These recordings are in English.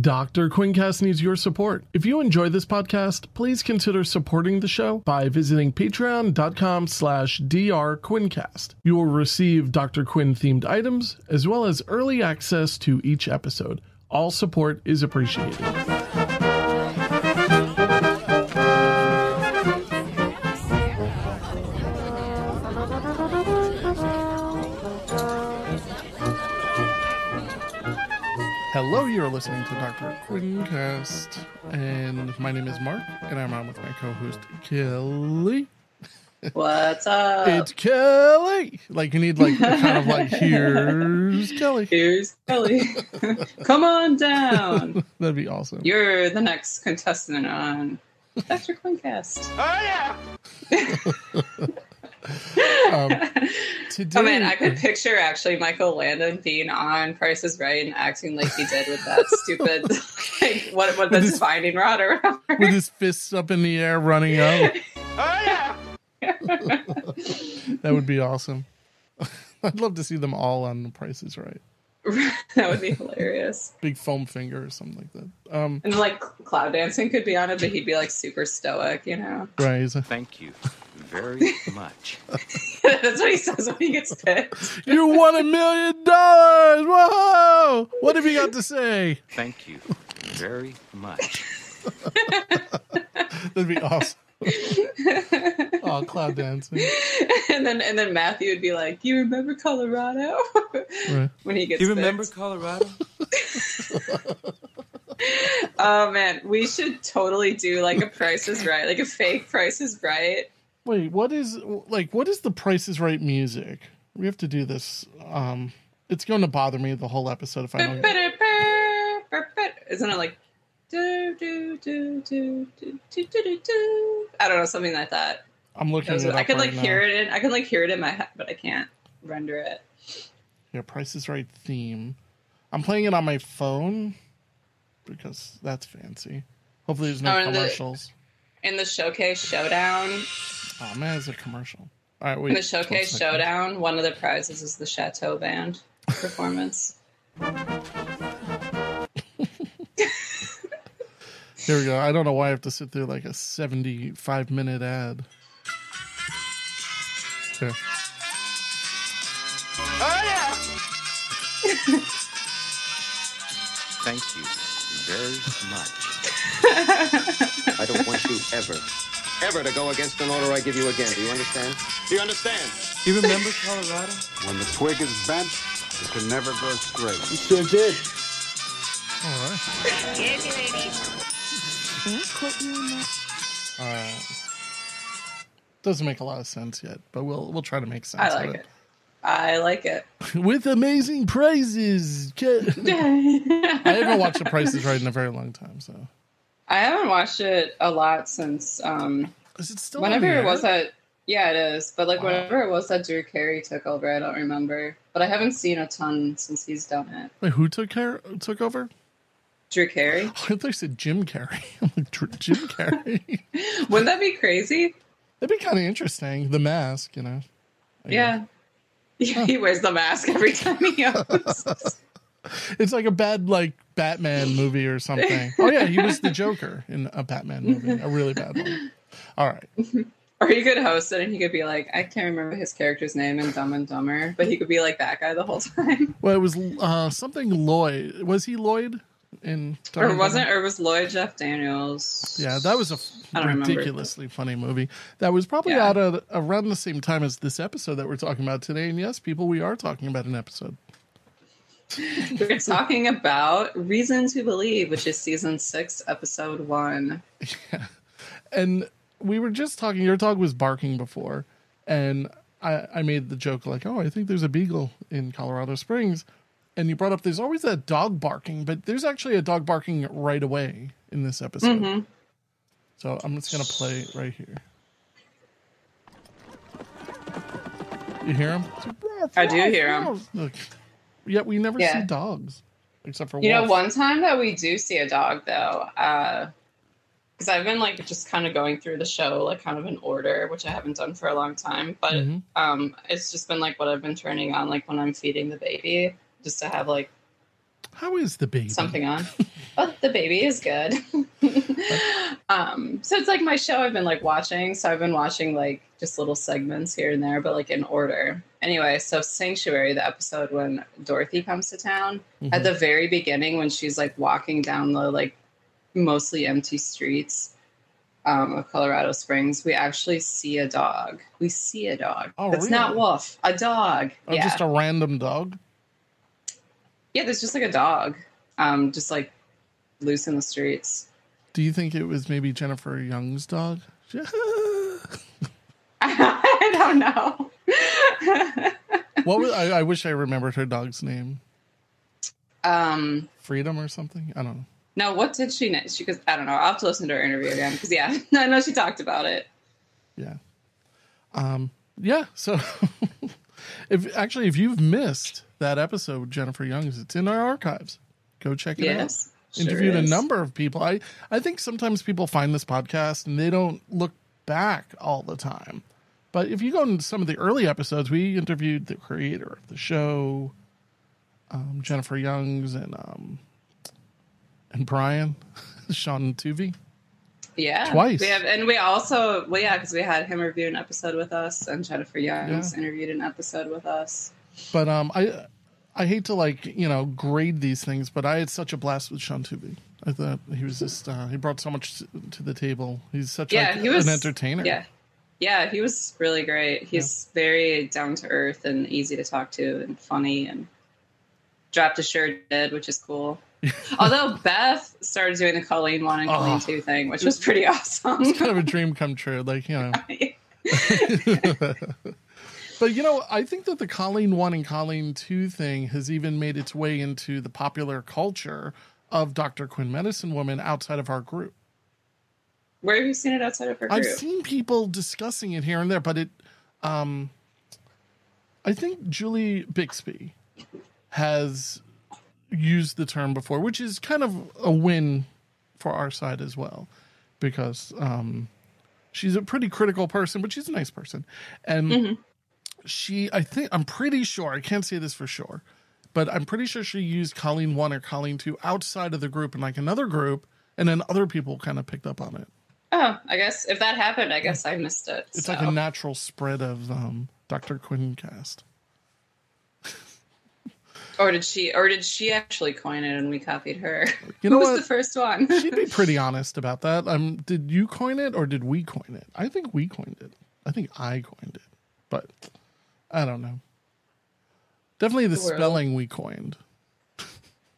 Dr. Quincast needs your support. If you enjoy this podcast, please consider supporting the show by visiting patreon.com/drquincast. You will receive Dr. Quinn-themed items, as well as early access to each episode. All support is appreciated. Hello, you're listening to Dr. Quincast, and my name is Mark, and I'm on with my co-host, Kelly. What's up? It's Kelly. Like, you need, like, kind of like, here's Kelly. Here's Kelly. Come on down. That'd be awesome. You're the next contestant on Dr. Quincast. Oh, yeah. Today, oh man, I could picture actually Michael Landon being on Price is Right and acting like he did with that stupid, like, what the divining rod or whatever. With his fists up in the air running up. Oh, yeah! That would be awesome. I'd love to see them all on Price is Right. That would be hilarious. Big foam finger or something like that. And like Cloud Dancing could be on it, but he'd be like super stoic, you know? Right. Thank you very much. That's what he says when he gets picked. You won $1 million! Whoa! What have you got to say? Thank you very much. That'd be awesome. Oh, Cloud Dancing. And then Matthew would be like, "You remember Colorado?" Right. When he gets you fixed. Remember Colorado? Oh man, we should totally do like a Price is Right, like a fake Price is Right. Wait, what is the Price is Right music? We have to do this. It's going to bother me the whole episode if I don't. Isn't it like? I don't know, something like that. I'm looking at it. I could like hear it in my head, but I can't render it. Yeah, Price is Right theme. I'm playing it on my phone because that's fancy. Hopefully there's no commercials. In the showcase showdown. Oh man, it's a commercial. All right, wait. In the showcase showdown, one of the prizes is the Chateau Band performance. Here we go. I don't know why I have to sit through like a 75-minute ad. Here. Oh, yeah! Thank you very much. I don't want you ever to go against an order I give you again. Do you understand? You remember Colorado? When the twig is bent, it can never go straight. You sure did. All right. Get ready. Doesn't make a lot of sense yet, but we'll try to make sense of it. I like it. With amazing prizes. I haven't watched The Price is Right in a very long time, so I haven't watched it a lot since is it still whenever it was that yeah it is, but like wow. Whenever it was that Drew Carey took over, I don't remember. But I haven't seen a ton since he's done it. Wait, who took over? Drew Carey? Oh, I thought you said Jim Carrey. I'm like, Jim Carrey? Wouldn't that be crazy? That'd be kind of interesting. The mask, you know. Yeah. Huh. He wears the mask every time he goes. It's like a bad, like, Batman movie or something. Oh, yeah, he was the Joker in a Batman movie. A really bad one. All right. Or he could host it and he could be like, I can't remember his character's name in Dumb and Dumber, but he could be like that guy the whole time. Well, it was something Lloyd. Was he Lloyd? Was Lloyd Jeff Daniels? Yeah, that was a ridiculously funny movie. That was probably out at around the same time as this episode that we're talking about today. And yes, people, we are talking about an episode. We're talking about Reason to Believe, which is season 6, episode 1. Yeah, and we were just talking. Your dog was barking before, and I made the joke like, "Oh, I think there's a beagle in Colorado Springs." And you brought up there's always that dog barking, but there's actually a dog barking right away in this episode. Mm-hmm. So I'm just going to play it right here. You hear him? I do hear him. Look, yet we never see dogs, except for Wolf. You know, one time that we do see a dog, though, because I've been, like, just kind of going through the show, like, kind of in order, which I haven't done for a long time. But it's just been, like, what I've been turning on, like, when I'm feeding the baby. Just to have like How is the baby? Something on. But the baby is good. So it's like my show I've been like watching. So I've been watching like just little segments here and there, but like in order. Anyway, so Sanctuary, the episode when Dorothy comes to town, mm-hmm. at the very beginning when she's like walking down the like mostly empty streets of Colorado Springs, we actually see a dog. We see a dog. Oh, it's really? Not Wolf. A dog. Oh, yeah. Just a random dog? Yeah, there's just like a dog. Just like loose in the streets. Do you think it was maybe Jennifer Youngs' dog? I don't know. What was, I wish I remembered her dog's name. Freedom or something? I don't know. No, what did she name? She goes, I don't know. I'll have to listen to her interview again because yeah, I know she talked about it. Yeah. Yeah. So if you've missed that episode with Jennifer Youngs, it's in our archives. Go check it out. Sure interviewed is. A number of people. I think sometimes people find this podcast and they don't look back all the time. But if you go into some of the early episodes, we interviewed the creator of the show, Jennifer Youngs and Brian, Sean Tuvey. Yeah. Twice. Because we had him review an episode with us and Jennifer Youngs interviewed an episode with us. But I hate to grade these things, but I had such a blast with Sean Tuvey. I thought he was just he brought so much to the table. He's such an entertainer. Yeah, yeah, he was really great. He's very down to earth and easy to talk to and funny and dropped a shirt did, which is cool. Although Beth started doing the Colleen 1 and Colleen 2 thing, which was pretty awesome. It's kind of a dream come true, But, I think that the Colleen 1 and Colleen 2 thing has even made its way into the popular culture of Dr. Quinn Medicine Woman outside of our group. Where have you seen it outside of her group? I've seen people discussing it here and there, but it, I think Julie Bixby has used the term before, which is kind of a win for our side as well, because she's a pretty critical person, but she's a nice person. And... Mm-hmm. I can't say this for sure, but I'm pretty sure she used Colleen 1 or Colleen 2 outside of the group in like another group, and then other people kind of picked up on it. Oh, I guess if that happened, I guess I missed it. It's like a natural spread of Dr. Quinncast. Or did she actually coin it and we copied her? Who was the first one? She'd be pretty honest about that. Did you coin it or did we coin it? I think we coined it. I think I coined it. But I don't know. Definitely the spelling we coined.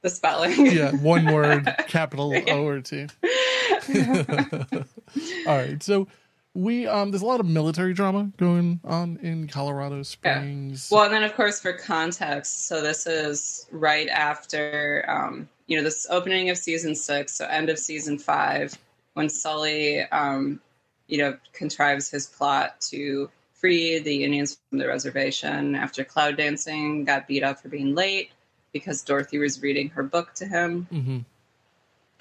The spelling. Yeah, one word, capital O or T. All right. So we there's a lot of military drama going on in Colorado Springs. Yeah. Well, and then of course for context, so this is right after this opening of season 6, so end of season 5, when Sully contrives his plot to free the Indians from the reservation after Cloud Dancing got beat up for being late because Dorothy was reading her book to him. Mm-hmm.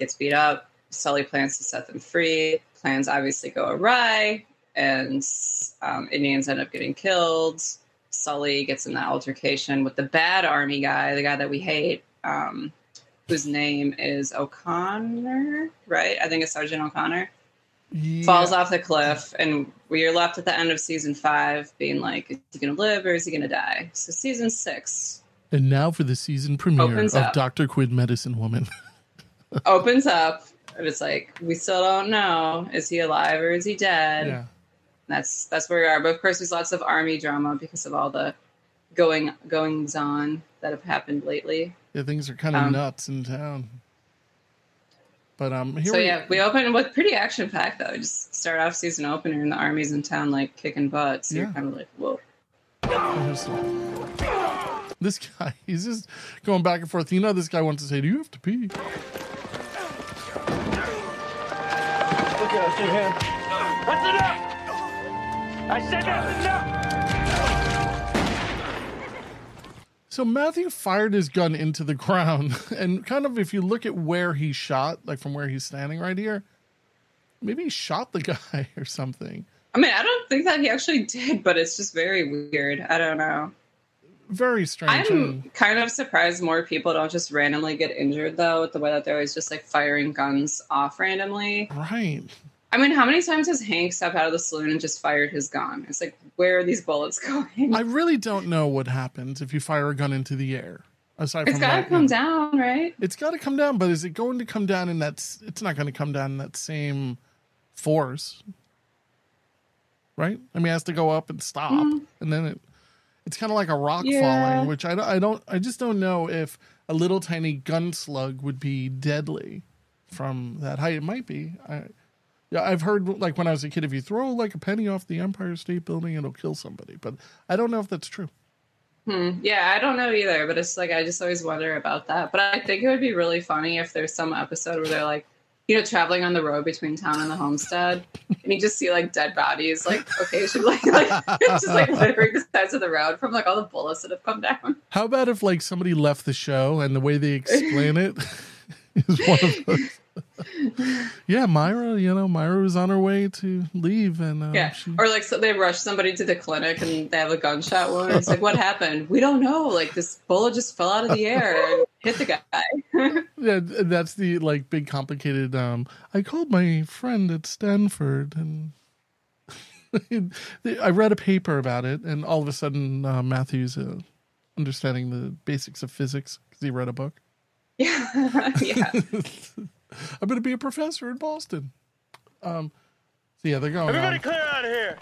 Gets beat up. Sully plans to set them free. Plans obviously go awry, and Indians end up getting killed. Sully gets in that altercation with the bad army guy, the guy that we hate, whose name is O'Connor, right? I think it's Sergeant O'Connor. Yeah. Falls off the cliff, and we are left at the end of season 5 being like, is he going to live or is he going to die? So season 6. And now for the season premiere of Dr. Quinn Medicine Woman. Opens up, and it's like, we still don't know. Is he alive or is he dead? Yeah. That's where we are. But of course, there's lots of army drama because of all the goings on that have happened lately. Yeah, things are kind of nuts in town. But we open with pretty action packed though. We just start off season opener and the army's in town like kicking butt. So you're kind of like, whoa. This guy, he's just going back and forth. This guy wants to say, do you have to pee? Look at us in here. That's enough! I said that's enough! So Matthew fired his gun into the ground, and kind of if you look at where he shot, like from where he's standing right here, maybe he shot the guy or something. I mean, I don't think that he actually did, but it's just very weird. I don't know. very strange. I'm kind of surprised more people don't just randomly get injured, though, with the way that they're always just, like, firing guns off randomly. Right. I mean, how many times has Hank stepped out of the saloon and just fired his gun? It's like, where are these bullets going? I really don't know what happens if you fire a gun into the air. Aside it's got to come down, right? It's got to come down, but is it going to come down in that... It's not going to come down in that same force, right? I mean, it has to go up and stop, and then it's kind of like a rock falling, which I just don't know if a little tiny gun slug would be deadly from that height. It might be. I've heard, like, when I was a kid, if you throw, like, a penny off the Empire State Building, it'll kill somebody, but I don't know if that's true. Yeah, I don't know either, but it's like, I just always wonder about that. But I think it would be really funny if there's some episode where they're, like, you know, traveling on the road between town and the homestead, and you just see, like, dead bodies, like, occasionally, like just, like, littering the sides of the road from, like, all the bullets that have come down. How about if, like, somebody left the show and the way they explain it is one of those? Yeah, Myra was on her way to leave, and or like, so they rush somebody to the clinic and they have a gunshot wound. It's like, what happened? We don't know. Like, this bullet just fell out of the air and hit the guy. Yeah, that's the, like, big complicated. I called my friend at Stanford and I read a paper about it, and all of a sudden Matthew's understanding the basics of physics because he read a book. Yeah, yeah. I'm going to be a professor in Boston. So yeah, they're going. Everybody clear out of here,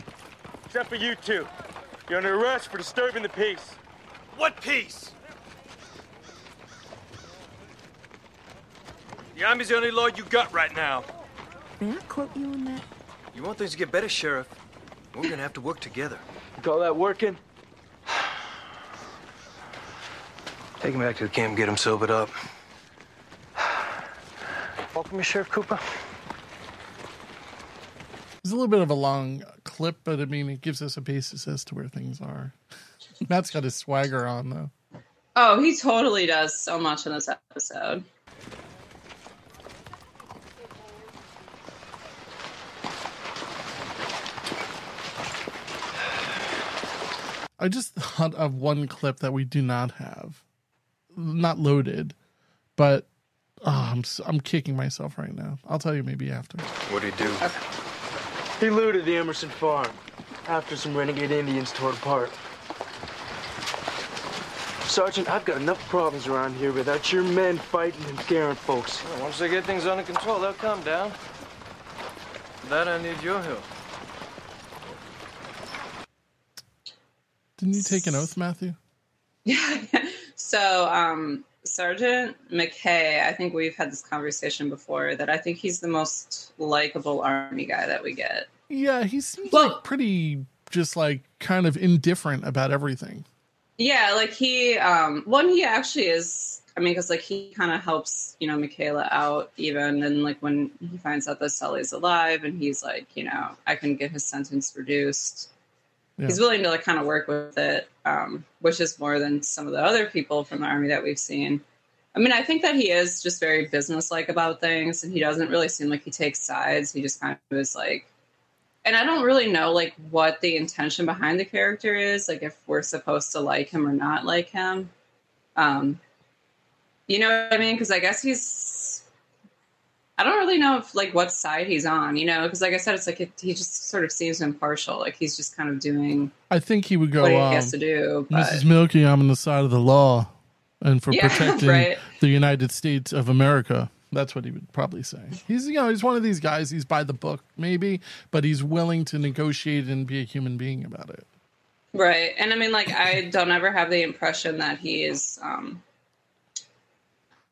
except for you two. You're under arrest for disturbing the peace. What peace? The army's the only law you got right now. May I quote you on that? You want things to get better, Sheriff? We're going to have to work together. You call that working? Take him back to the camp and get him sobered up. Welcome, Sheriff Cooper. It's a little bit of a long clip, but I mean, it gives us a basis as to where things are. Matt's got his swagger on, though. Oh, he totally does so much in this episode. I just thought of one clip that we do not have, not loaded, but. Oh, I'm kicking myself right now. I'll tell you maybe after. What'd he do? He looted the Emerson farm after some renegade Indians tore it apart. Sergeant, I've got enough problems around here without your men fighting and scaring folks. Well, once they get things under control, they'll calm down. For that, I need your help. Didn't you take an oath, Matthew? Yeah. So, Sergeant McKay, I think we've had this conversation before, that I think he's the most likable army guy that we get. Yeah, he seems like pretty just like kind of indifferent about everything. Yeah, like he, he actually is, I mean, because like he kind of helps, you know, Michaela out even. And like when he finds out that Sully's alive and he's like, you know, I can get his sentence reduced. Yeah. He's willing to like kind of work with it, which is more than some of the other people from the army that we've seen. I mean, I think that he is just very businesslike about things, and he doesn't really seem like he takes sides. He just kind of is like, and I don't really know like what the intention behind the character is, like if we're supposed to like him or not like him. You know what I mean? Because I guess I don't really know if like what side he's on, you know, because like I said, it's like he just sort of seems impartial. Like he's just kind of doing. I think he would go, what he has to do. But... Mrs. Milky, I'm on the side of the law, and for protecting the United States of America. That's what he would probably say. He's, you know, he's one of these guys. He's by the book, maybe, but he's willing to negotiate and be a human being about it. Right, and I mean, like I don't ever have the impression that he is. I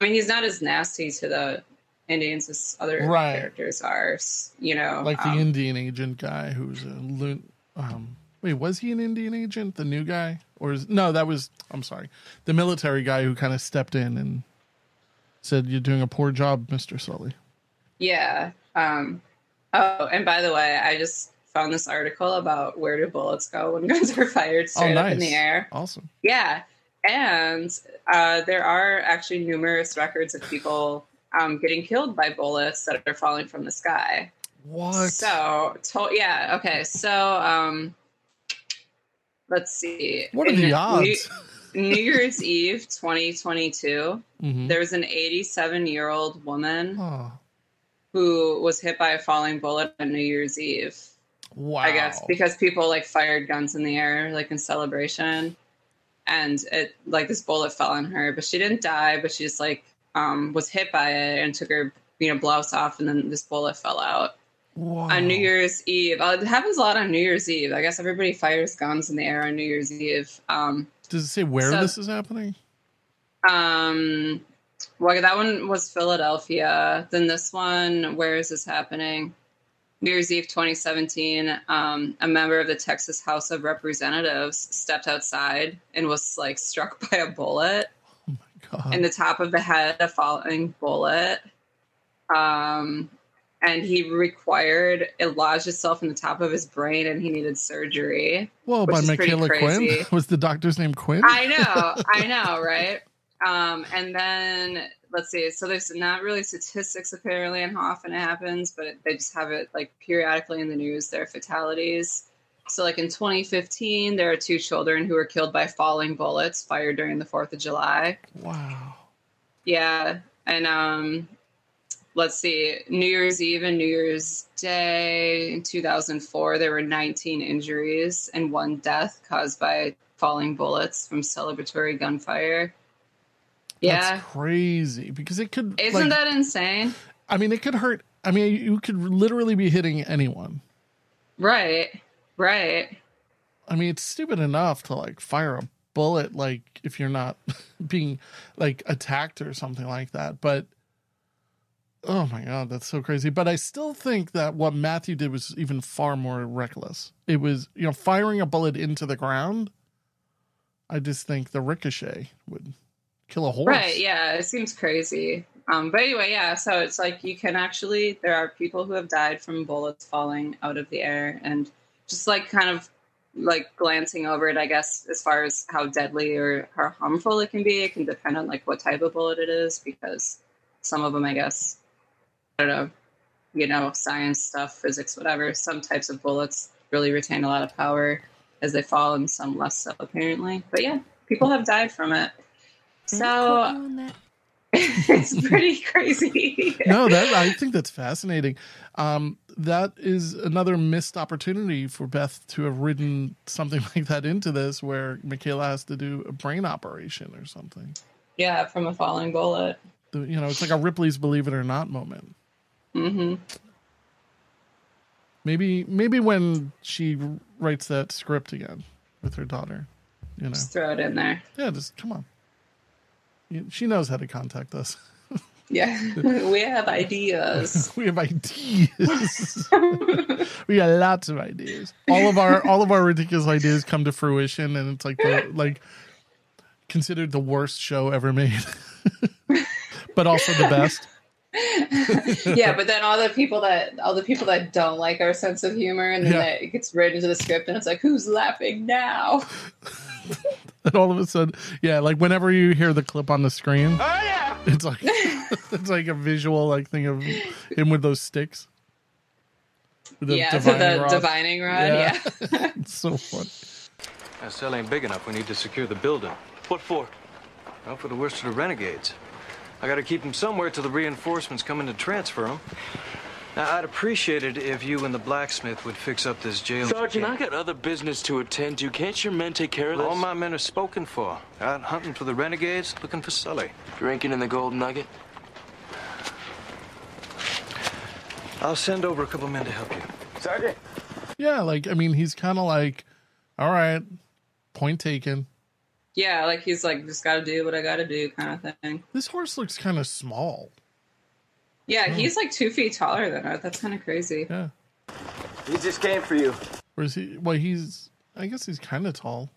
mean, he's not as nasty to the Indians as other characters are, you know, like the Indian agent guy who's a wait, was he an Indian agent, the new guy, or the military guy who kind of stepped in and said, you're doing a poor job, Mr. Sully. Oh, and by the way, I just found this article about where do bullets go when guns are fired straight up in the air. Awesome. Yeah, and there are actually numerous records of people getting killed by bullets that are falling from the sky. What? So, yeah, okay. So, let's see. What are the odds? New Year's Eve 2022, mm-hmm. there was an 87-year-old woman who was hit by a falling bullet on New Year's Eve. Wow. I guess because people like fired guns in the air like in celebration, and it like this bullet fell on her, but she didn't die, but she just like was hit by it and took her, you know, blouse off, and then this bullet fell out. Wow. On New Year's Eve. It happens a lot on New Year's Eve. I guess everybody fires guns in the air on New Year's Eve. Does it say where this is happening? Well, that one was Philadelphia. Then this one, where is this happening? New Year's Eve 2017, a member of the Texas House of Representatives stepped outside and was like struck by a bullet. Oh my God. In the top of the head, a falling bullet. And he required, it lodged itself in the top of his brain, and he needed surgery. Whoa, by Michaela Quinn? Was the doctor's name Quinn? I know, right? And then, let's see, so there's not really statistics, apparently, on how often it happens, but they just have it, like, periodically in the news, there are fatalities. So, like, in 2015, there are 2 children who were killed by falling bullets fired during the 4th of July. Wow. Yeah, and, let's see, New Year's Eve and New Year's Day in 2004, there were 19 injuries and 1 death caused by falling bullets from celebratory gunfire. Yeah. That's crazy, because it could... Isn't that insane? I mean, it could hurt. I mean, you could literally be hitting anyone. Right. I mean, it's stupid enough to, like, fire a bullet, like, if you're not being, like, attacked or something like that, but... Oh my God, that's so crazy. But I still think that what Matthew did was even far more reckless. It was, you know, firing a bullet into the ground. I just think the ricochet would kill a horse. Right, yeah, it seems crazy. But anyway, yeah, so it's like you can actually, there are people who have died from bullets falling out of the air, and just like kind of like glancing over it, I guess, as far as how deadly or how harmful it can be, it can depend on like what type of bullet it is, because some of them, I guess, I don't know, you know, science stuff, physics, whatever. Some types of bullets really retain a lot of power as they fall, and some less so, apparently. But yeah, people have died from it. So it's pretty crazy. No, I think that's fascinating. That is another missed opportunity for Beth to have written something like that into this, where Michaela has to do a brain operation or something. Yeah, from a falling bullet. You know, it's like a Ripley's Believe It or Not moment. Mm-hmm. Maybe when she writes that script again with her daughter, you know, just throw it in there. Yeah, just come on. She knows how to contact us. Yeah, we have ideas. We got lots of ideas. All of our ridiculous ideas come to fruition, and it's like considered the worst show ever made, but also the best. Yeah, but then all the people that don't like our sense of humor, and then it gets written into the script, and it's like, who's laughing now? And all of a sudden, yeah, like whenever you hear the clip on the screen, oh yeah, it's like a visual like thing of him with those sticks. With the divining rod. Yeah. It's so funny. That cell ain't big enough. We need to secure the building. What for? Well, for the worst of the renegades. I gotta keep them somewhere till the reinforcements come in to transfer them. Now, I'd appreciate it if you and the blacksmith would fix up this jail. Sergeant, I got other business to attend to. Can't your men take care of this? All my men are spoken for. Out hunting for the renegades, looking for Sully. Drinking in the Golden Nugget? I'll send over a couple men to help you. Sergeant? Yeah, like, I mean, he's kind of like, all right, point taken. Yeah, like he's like, just gotta do what I gotta do kind of thing. This horse looks kind of small. Yeah, he's like 2 feet taller than her. That's kind of crazy. Yeah. He just came for you. Or is he? Well, I guess he's kind of tall.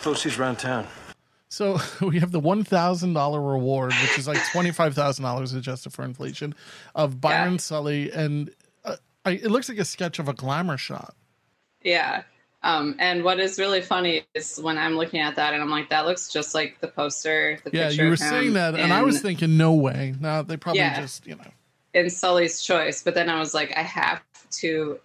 Closest around town. So we have the $1,000 reward, which is like $25,000 adjusted for inflation, of Byron Sully and... it looks like a sketch of a glamour shot. Yeah. And what is really funny is when I'm looking at that and I'm like, that looks just like the poster. Picture you were saying that. And I was thinking, no way. No, they probably just, you know. In Sully's Choice. But then I was like, I have to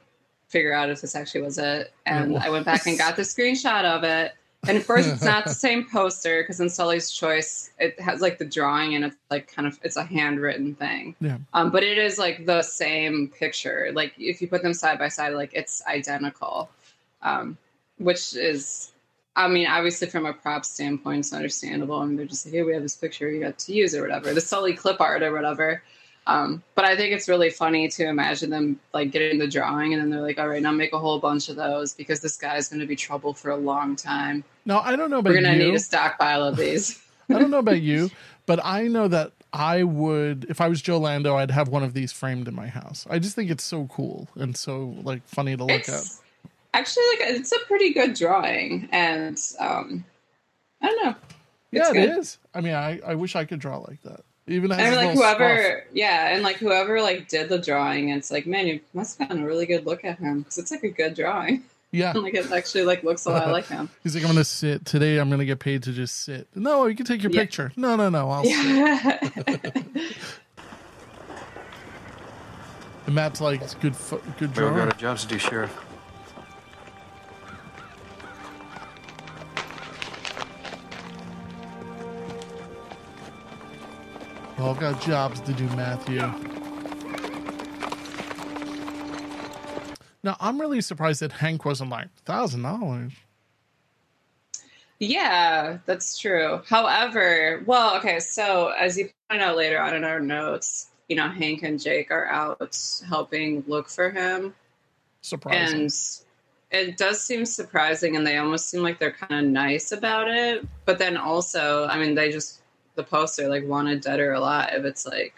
figure out if this actually was it. And I went back and got the screenshot of it. And of course, it's not the same poster because in Sully's Choice, it has like the drawing and it's like kind of, it's a handwritten thing. Yeah. But it is like the same picture. Like if you put them side by side, like it's identical, which is, I mean, obviously from a prop standpoint, it's understandable. I mean, they're just like, here, we have this picture you got to use or whatever, the Sully clip art or whatever. But I think it's really funny to imagine them like getting the drawing and then they're like, all right, now make a whole bunch of those because this guy's going to be trouble for a long time. No, I don't know about you. We're going to need a stockpile of these. I don't know about you, but I know that I would, if I was Joe Lando, I'd have one of these framed in my house. I just think it's so cool and so like funny to look at. Actually, like it's a pretty good drawing and I don't know. It's yeah, it is. I mean, I wish I could draw like that. Even and like whoever, stuff. Yeah, and like whoever like did the drawing, it's like, man, you must have gotten a really good look at him because it's like a good drawing. Yeah, and like it actually like looks a lot like him. He's like, I'm gonna sit today. I'm gonna get paid to just sit. No, you can take your picture. No. I'll sit. And Matt's like, it's good drawing. We've got jobs to do, Sheriff. All got jobs to do, Matthew. Now, I'm really surprised that Hank wasn't like, $1,000. Yeah, that's true. However, well, okay, so as you point out later on in our notes, you know, Hank and Jake are out helping look for him. Surprising. And it does seem surprising, and they almost seem like they're kind of nice about it. But then also, I mean, they just... the poster, like, wanted dead or alive. It's like,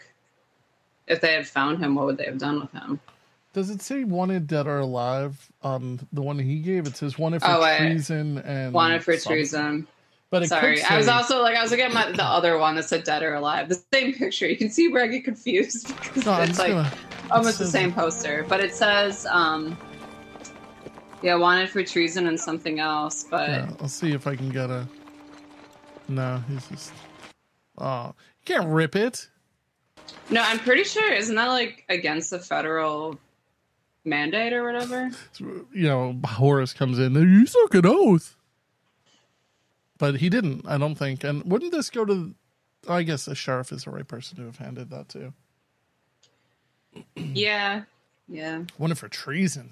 if they had found him, what would they have done with him? Does it say wanted dead or alive? The one he gave, it says wanted for treason and wanted for treason. But sorry, say... I was looking at the other one that said dead or alive. The same picture. You can see where I get confused because it's like almost the same poster. But it says, yeah, wanted for treason and something else. But yeah, I'll see if I can get a. No, he's just. Oh, you can't rip it. No, I'm pretty sure. Isn't that like against the federal mandate or whatever? You know, Horace comes in. You took an oath. But he didn't, I don't think. And wouldn't this go to, I guess the sheriff is the right person to have handed that to. Yeah. Yeah. Wanted for treason.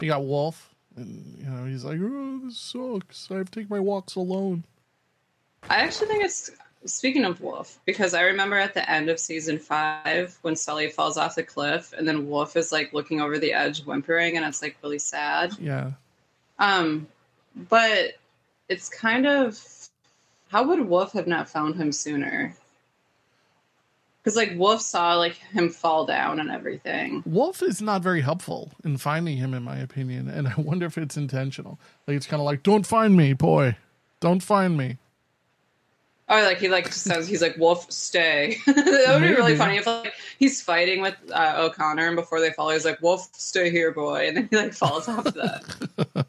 You got Wolf. And, you know, he's like, oh, this sucks. I have to take my walks alone. I actually think it's, speaking of Wolf, because I remember at the end of season 5 when Sully falls off the cliff and then Wolf is like looking over the edge whimpering and it's like really sad. Yeah. But it's kind of, how would Wolf have not found him sooner? Because, like, Wolf saw, like, him fall down and everything. Wolf is not very helpful in finding him, in my opinion. And I wonder if it's intentional. Like, it's kind of like, don't find me, boy. Don't find me. Oh, like, he, like, says, he's like, Wolf, stay. That would be really funny if, like, he's fighting with O'Connor. And before they fall, he's like, Wolf, stay here, boy. And then he, like, falls off the,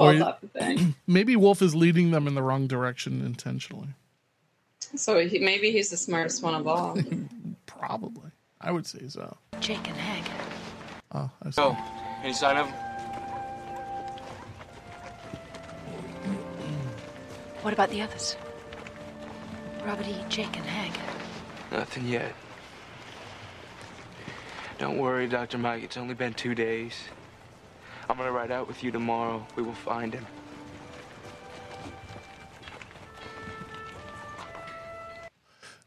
off the thing. Maybe Wolf is leading them in the wrong direction intentionally. So maybe he's the smartest one of all. Probably. I would say so. Jake and Hank. Oh, I see. So, any sign of him? What about the others? Robert E., Jake, and Hank. Nothing yet. Don't worry, Dr. Mike. It's only been 2 days. I'm going to ride out with you tomorrow. We will find him.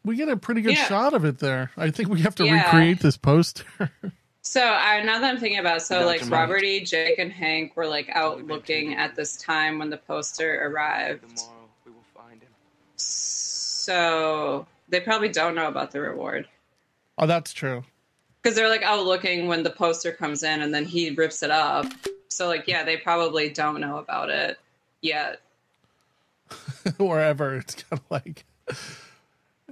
We get a pretty good shot of it there. I think we have to recreate this poster. So now that I'm thinking about it, so like Robert E., Jake, and Hank were like out looking at this time when the poster arrived. Tomorrow we will find him. So they probably don't know about the reward. Oh, that's true. Because they're like out looking when the poster comes in and then he rips it up. So like, yeah, they probably don't know about it yet. Or ever. It's kind of like...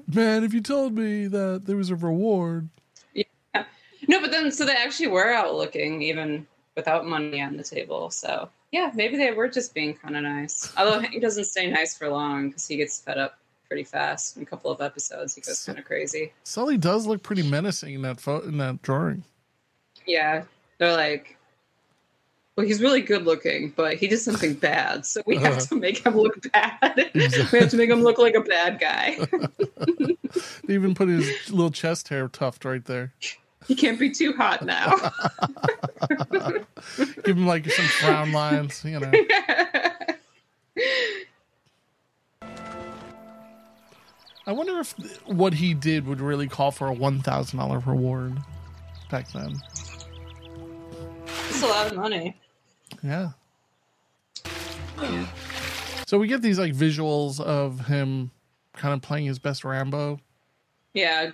Man, if you told me that there was a reward. Yeah. No, but then, so they actually were out looking even without money on the table. So, yeah, maybe they were just being kind of nice. Although Hank doesn't stay nice for long because he gets fed up pretty fast. In a couple of episodes, he goes kind of crazy. Sully does look pretty menacing in that drawing. Yeah, they're like, well, he's really good looking, but he did something bad, so we have to make him look bad. Exactly. We have to make him look like a bad guy. They even put his little chest hair tuft right there. He can't be too hot now. Give him like some frown lines, you know. I wonder if what he did would really call for a $1,000 reward back then. That's a lot of money. Yeah. So we get these like visuals of him kind of playing his best Rambo. Yeah.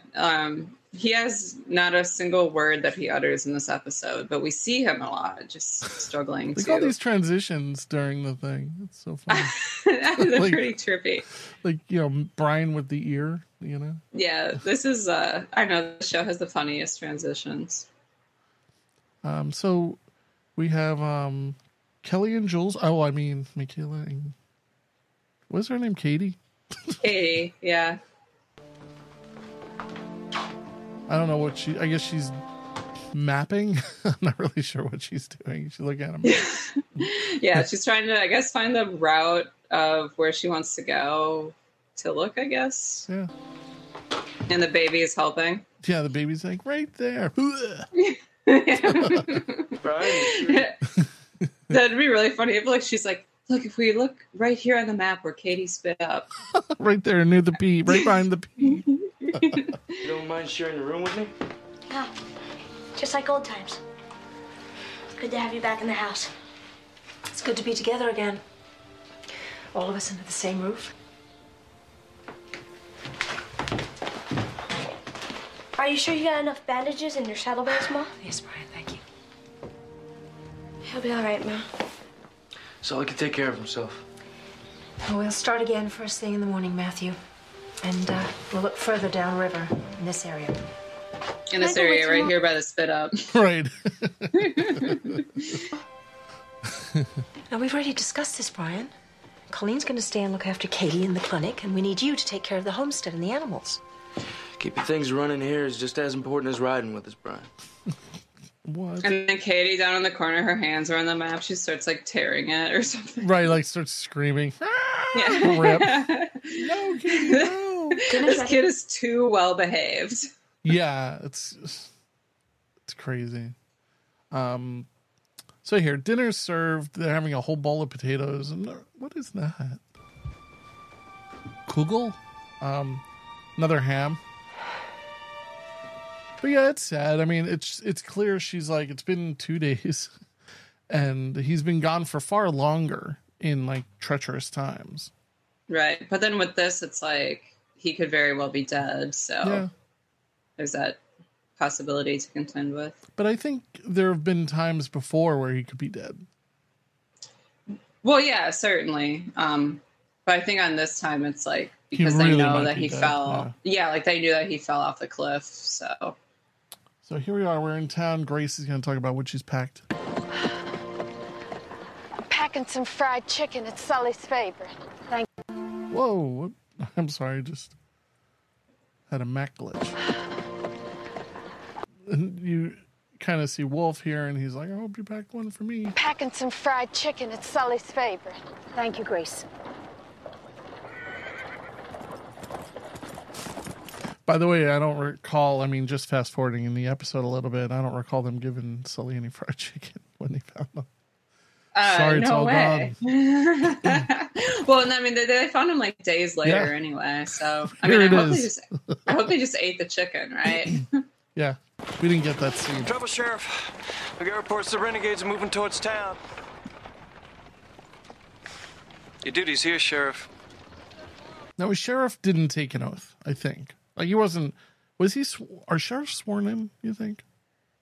He has not a single word that he utters in this episode, but we see him a lot, just struggling. Look at all these transitions during the thing. It's so funny. They're like, pretty trippy. Like, you know, Brian with the ear, you know? Yeah, this is, I know the show has the funniest transitions. So we have Kelly and Jules. Oh, I mean, Michaela and... What's her name? Katie? Katie, yeah. I don't know what she... I guess she's mapping. I'm not really sure what she's doing. She's looking at him. Yeah, she's trying to, I guess, find the route of where she wants to go to look, I guess. Yeah. And the baby is helping. Yeah, the baby's like, right there. That'd be really funny if like she's like, look, if we look right here on the map where Katie spit up. Right there near the pee, right behind the pee. You don't mind sharing a room with me? No. Just like old times. It's good to have you back in the house. It's good to be together again. All of us under the same roof. Are you sure you got enough bandages in your saddlebags, Ma? Yes, Brian, thank you. He'll be all right, Ma. Sully can take care of himself. Well, we'll start again first thing in the morning, Matthew. And we'll look further downriver in this area. In this area right here by the spit up. Right. Now, we've already discussed this, Brian. Colleen's going to stay and look after Katie in the clinic, and we need you to take care of the homestead and the animals. Keeping things running here is just as important as riding with us, Brian. What? And then Katie down in the corner, her hands are on the map. She starts like tearing it or something. Right, like starts screaming. Yeah. Rip. No, Katie, no. This kid is too well behaved. Yeah, it's crazy. So here, dinner's served. They're having a whole bowl of potatoes. And what is that? Kugel? Another ham. But yeah, it's sad. I mean, it's clear she's like, it's been 2 days and he's been gone for far longer in like treacherous times. Right. But then with this, it's like he could very well be dead. So yeah. There's that possibility to contend with. But I think there have been times before where he could be dead. Well, yeah, certainly. But I think on this time, it's like, because really they know that he fell. Yeah, like they knew that he fell off the cliff, so. So here we are. We're in town. Grace is going to talk about what she's packed. I'm packing some fried chicken. It's Sully's favorite. Thank you. Whoa. I'm sorry. I just had a Mac glitch. And you kind of see Wolf here, and he's like, I hope you packed one for me. Packing some fried chicken. It's Sully's favorite. Thank you, Grace. By the way, I don't recall, I mean, just fast forwarding in the episode a little bit, I don't recall them giving Sully any fried chicken when they found them. Sorry, no, it's all way. Gone. Well, I mean, they found him like days later anyway, so I mean, I hope they just ate the chicken, right? Yeah, we didn't get that scene. Trouble, Sheriff. We got reports the renegades are moving towards town. Your duty's here, Sheriff. Now, a sheriff didn't take an oath, I think. Like he wasn't, was he, are sheriffs sworn in, you think?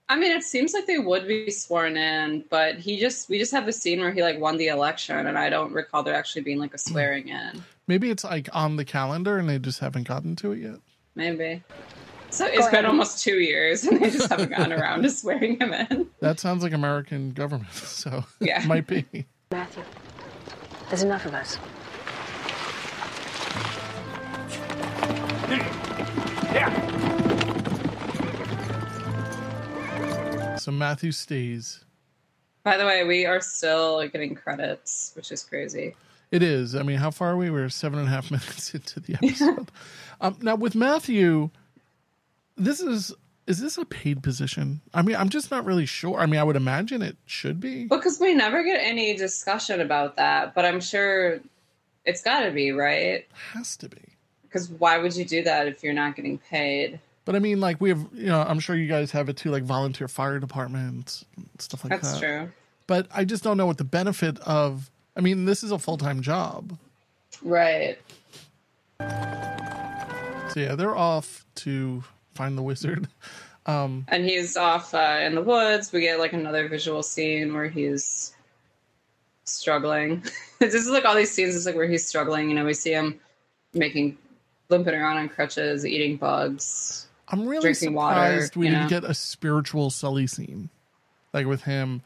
I mean, it seems like they would be sworn in, but we just have a scene where he like won the election and I don't recall there actually being like a swearing in. Maybe it's like on the calendar and they just haven't gotten to it yet. Maybe. So it's been almost 2 years and they just haven't gotten around to swearing him in. That sounds like American government, so yeah. It might be. Matthew, there's enough of us. Yeah. So Matthew stays. By the way, we are still getting credits, which is crazy. It is. I mean, how far are we? We're 7.5 minutes into the episode. Now with Matthew, this is this a paid position? I mean, I'm just not really sure. I mean, I would imagine it should be. Because we never get any discussion about that, but I'm sure it's got to be, right? It has to be. Because why would you do that if you're not getting paid? But I mean, like, we have, you know, I'm sure you guys have it too, like volunteer fire departments, stuff like that. That's true. But I just don't know what the benefit of, I mean, this is a full-time job. Right. So yeah, they're off to find the wizard. And he's off in the woods. We get like another visual scene where he's struggling. This is like all these scenes is like where he's struggling. You know, we see him limping around on crutches, eating bugs. I'm really surprised we didn't get a spiritual Sully scene, like with him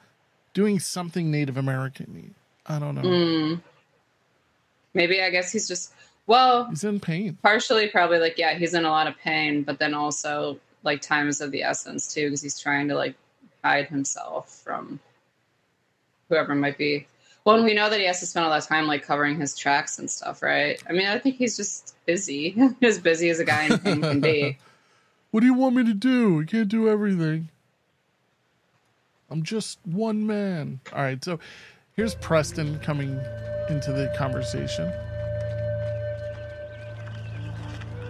doing something Native American-y. I don't know. Maybe I guess he's just. Well, he's in pain. Partially, probably, like, yeah, he's in a lot of pain, but then also, like, time is of the essence, too, because he's trying to, like, hide himself from whoever might be. Well, and we know that he has to spend all that time, like, covering his tracks and stuff, right? I mean, I think he's just busy. As busy as a guy in pain can be. What do you want me to do? I can't do everything. I'm just one man. All right, so here's Preston coming into the conversation.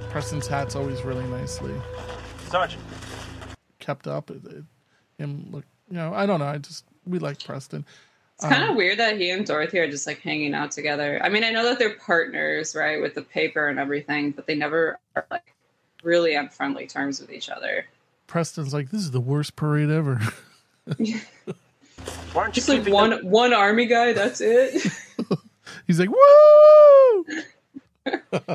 Preston's hat's always really nicely, Sergeant, kept up. Him look, you know, I don't know. We like Preston. It's kind of weird that he and Dorothy are just like hanging out together. I mean, I know that they're partners, right, with the paper and everything, but they never are like really on friendly terms with each other. Preston's like, "This is the worst parade ever." Aren't just like one army guy. That's it. He's like, "Woo!"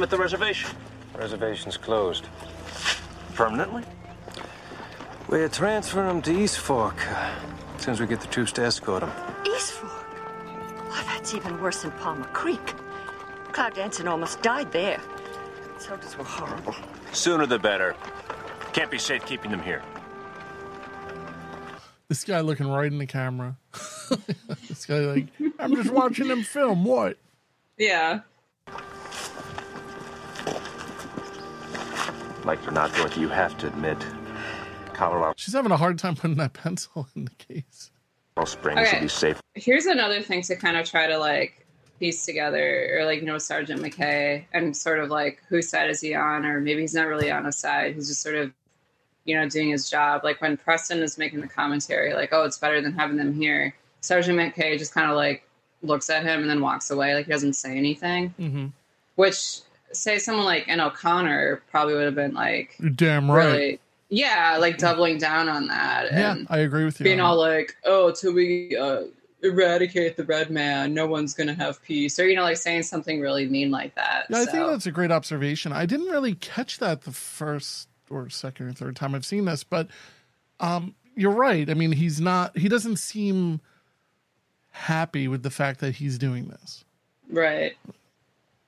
At the reservation. Reservation's closed. Permanently? We're transferring them to East Fork. As soon as we get the troops to escort them. East Fork? Oh, that's even worse than Palmer Creek. Cloud Dancing almost died there. Soldiers were horrible. Sooner the better. Can't be safe keeping them here. This guy looking right in the camera. This guy like, I'm just watching them film. What? Yeah. Like it or not, Dorothy, you have to admit, Colorado. She's having a hard time putting that pencil in the case. All springs will be safe. Here's another thing to kind of try to like piece together, or like, you know, Sergeant McKay, and sort of like, whose side is he on? Or maybe he's not really on a side. He's just sort of, you know, doing his job. Like when Preston is making the commentary, like, oh, it's better than having them here. Sergeant McKay just kind of like looks at him and then walks away. Like he doesn't say anything, which. Say someone like an O'Connor probably would have been like, you're damn right. Really, yeah, like doubling down on that. And yeah, I agree with you. Being all like, oh, till we eradicate the red man, no one's going to have peace. Or, you know, like saying something really mean like that. Yeah, so. I think that's a great observation. I didn't really catch that the first or second or third time I've seen this, but you're right. I mean, he doesn't seem happy with the fact that he's doing this. Right.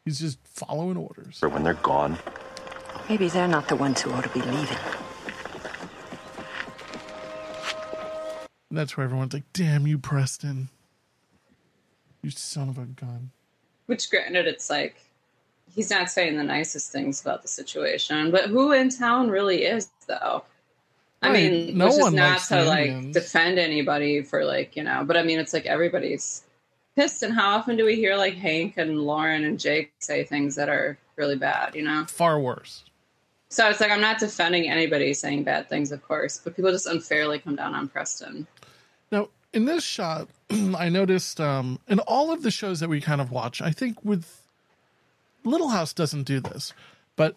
He's just following orders. Or when they're gone. Maybe they're not the ones who ought to be leaving. And that's where everyone's like, damn you, Preston. You son of a gun. Which, granted, it's like, he's not saying the nicest things about the situation. But who in town really is, though? I mean, no one likes the Indians. Which is not to, like, defend anybody for, like, you know. But, I mean, it's like everybody's... pissed, and how often do we hear like Hank and Lauren and Jake say things that are really bad, you know? Far worse. So it's like, I'm not defending anybody saying bad things, of course, but people just unfairly come down on Preston. Now, in this shot, I noticed in all of the shows that we kind of watch, I think with Little House doesn't do this, but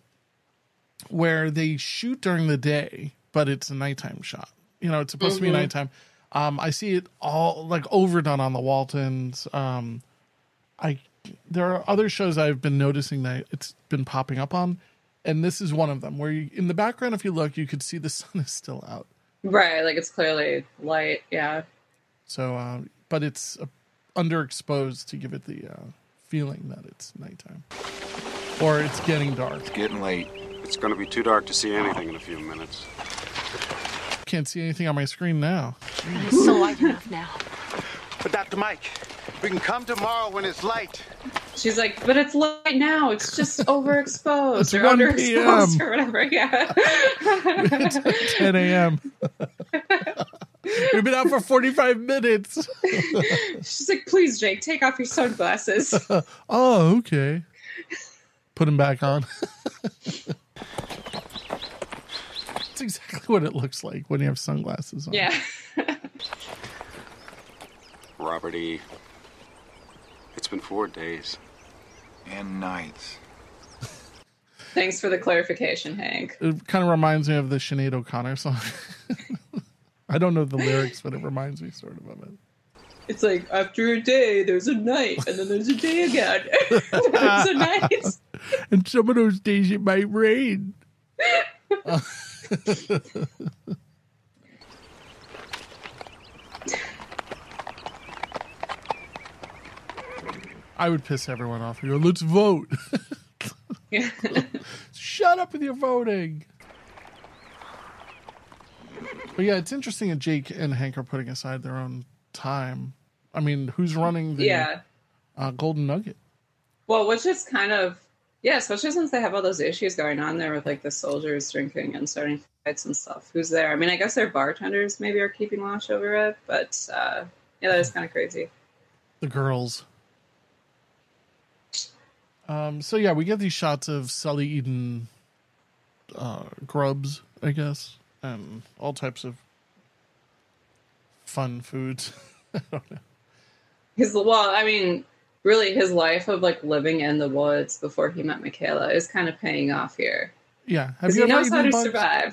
where they shoot during the day, but it's a nighttime shot. You know, it's supposed to be nighttime. I see it all like overdone on the Waltons. There are other shows I've been noticing that it's been popping up on. And this is one of them where in the background, if you look, you could see the sun is still out. Right. Like it's clearly light. Yeah. So, but it's underexposed to give it the feeling that it's nighttime. or it's getting dark. It's getting late. It's going to be too dark to see anything in a few minutes. Can't see anything on my screen now. It's so light enough now. But Dr. Mike, we can come tomorrow when it's light. She's like, but it's light now. It's just overexposed it's or 1 underexposed or whatever. Yeah. It's like 10 a.m. We've been out for 45 minutes. She's like, please, Jake, take off your sunglasses. Oh, okay. Put them back on. That's exactly what it looks like when you have sunglasses on. Yeah. Robert E., it's been 4 days. And nights. Thanks for the clarification, Hank. It kind of reminds me of the Sinead O'Connor song. I don't know the lyrics, but it reminds me sort of it. It's like, after a day, there's a night, and then there's a day again. There's a night. And some of those days it might rain. I would piss everyone off and go, let's vote. Shut up with your voting. But yeah, it's interesting that Jake and Hank are putting aside their own time. I mean, who's running the Golden Nugget? Well, which is kind of, yeah, especially since they have all those issues going on there with like the soldiers drinking and starting fights and stuff. Who's there? I mean, I guess their bartenders maybe are keeping watch over it, but yeah, that is kind of crazy. The girls. So yeah, we get these shots of Sully eating grubs, I guess, and all types of fun foods. I don't know. Really his life of like living in the woods before he met Michaela is kind of paying off here. Yeah. Because he knows how to survive.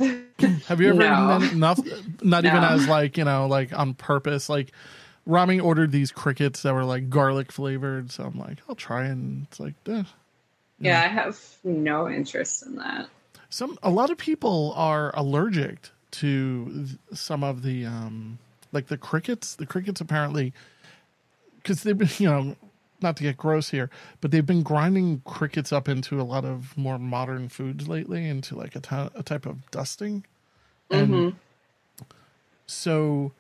Have you ever eaten enough? Not even as like, you know, like on purpose, like Rami ordered these crickets that were like garlic flavored, so I'm like, I'll try, and it's like, eh. Yeah, I have no interest in that. A lot of people are allergic to some of the like the crickets. The crickets apparently, because they've been, you know, not to get gross here, but they've been grinding crickets up into a lot of more modern foods lately, into like a type of dusting, and so.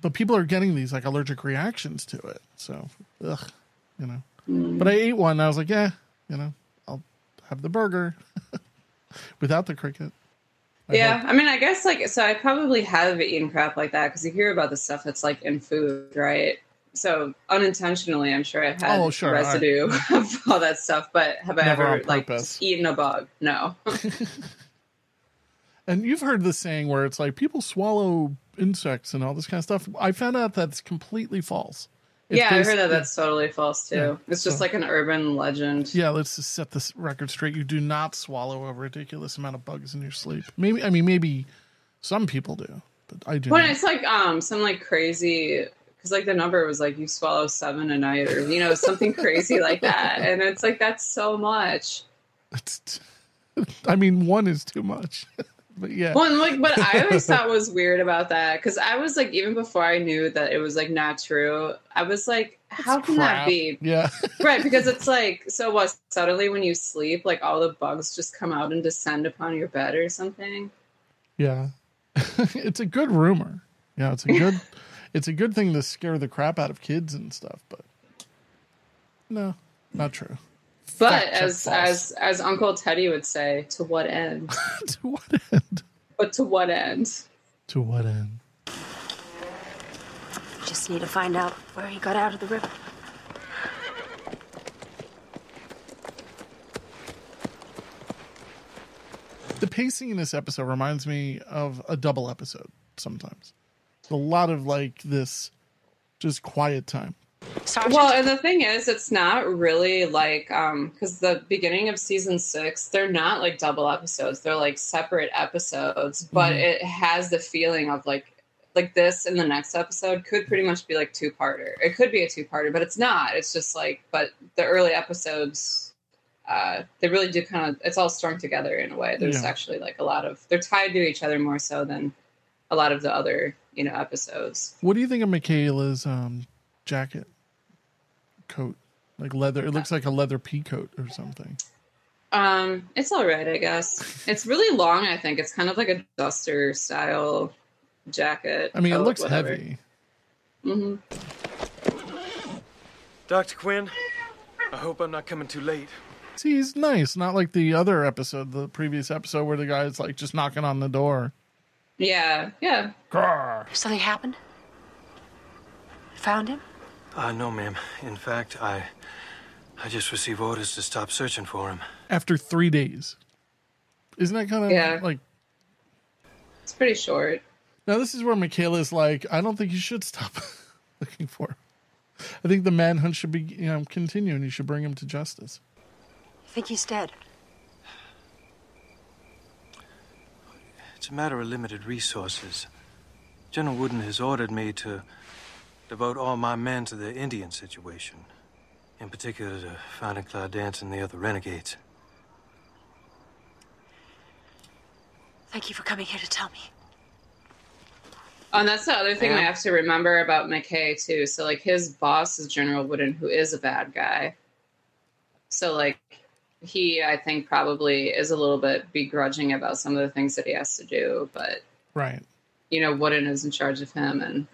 But people are getting these like allergic reactions to it. So, ugh, you know. But I ate one and I was like, yeah, you know, I'll have the burger without the cricket. I mean, I guess like, so I probably have eaten crap like that because you hear about the stuff that's like in food, right? So unintentionally, I'm sure I've had residue of all that stuff. But have Never I ever like eaten a bug? No. And you've heard the saying where it's like people swallow insects and all this kind of stuff. I found out that's completely false. I heard that that's totally false too. Yeah, it's just like an urban legend. Yeah, let's just set this record straight. You do not swallow a ridiculous amount of bugs in your sleep. Maybe some people do, but I do. It's like some like crazy, because like the number was like you swallow 7 a night or you know something crazy like that, and it's like that's so much. One is too much. But yeah. Well, and like what I always thought was weird about that, because I was like, even before I knew that it was like not true, I was like, how can that be? Yeah. Right, because it's like, so what? Suddenly, when you sleep, like all the bugs just come out and descend upon your bed or something. Yeah, it's a good rumor. Yeah, it's a good thing to scare the crap out of kids and stuff. But no, not true. But as Uncle Teddy would say, to what end? To what end? But to what end? To what end? Just need to find out where he got out of the river. The pacing in this episode reminds me of a double episode sometimes. A lot of like this just quiet time. Sergeant. Well, and the thing is, it's not really like, because the beginning of season 6, they're not like double episodes. They're like separate episodes, but it has the feeling of like this and the next episode could pretty much be like two-parter. It could be a two-parter, but it's not. It's just like, but the early episodes, they really do kind of, it's all strung together in a way. There's actually like a lot of, they're tied to each other more so than a lot of the other, you know, episodes. What do you think of Michaela's, jacket, coat, like leather? It looks like a leather peacoat or something. It's all right, I guess. It's really long, I think. It's kind of like a duster style jacket. I mean, it looks heavy. Mm-hmm. Dr. Quinn, I hope I'm not coming too late. See, he's nice. Not like the other episode, the previous episode where the guy's like just knocking on the door. Yeah, yeah. Grr. Something happened? Found him? No, ma'am. In fact, I just received orders to stop searching for him. After 3 days. Isn't that kind of like... It's pretty short. Now, this is where Michaela's like, I don't think you should stop looking for him. I think the manhunt should be continue, and you should bring him to justice. You think he's dead? It's a matter of limited resources. General Wooden has ordered me to devote all my men to the Indian situation. In particular, to finding Cloud Dancing and the other renegades. Thank you for coming here to tell me. Oh, and that's the other thing I have to remember about McKay, too. So, like, his boss is General Wooden, who is a bad guy. So, like, he, I think, probably is a little bit begrudging about some of the things that he has to do. But, you know, Wooden is in charge of him, and...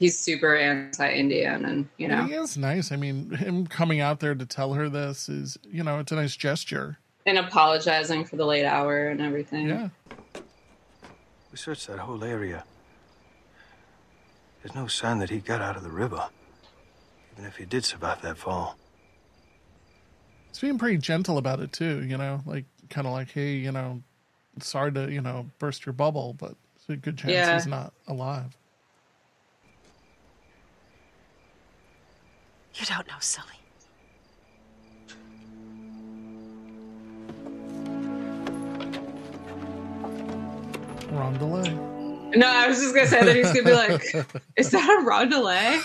He's super anti-Indian, and, you know. He is nice. I mean, him coming out there to tell her this is, you know, it's a nice gesture. And apologizing for the late hour and everything. Yeah. We searched that whole area. There's no sign that he got out of the river, even if he did survive that fall. He's being pretty gentle about it, too, you know, like, kind of like, hey, you know, sorry to, you know, burst your bubble, but it's a good chance he's not alive. You don't know, Sully. We're on delay. No, I was just going to say that he's going to be like, is that a rondelay?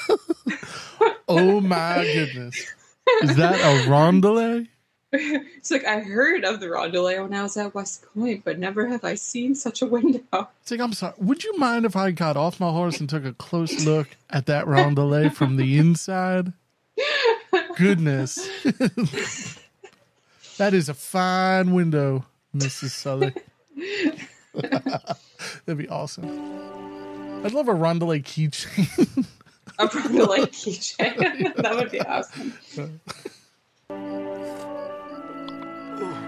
Oh, my goodness. Is that a rondelay? It's like, I heard of the rondelay when I was at West Point, but never have I seen such a window. It's like, I'm sorry, would you mind if I got off my horse and took a close look at that rondelay from the inside? Goodness. That is a fine window, Mrs. Sully. That'd be awesome. I'd love a rondelay keychain. A rondelay keychain. That would be awesome.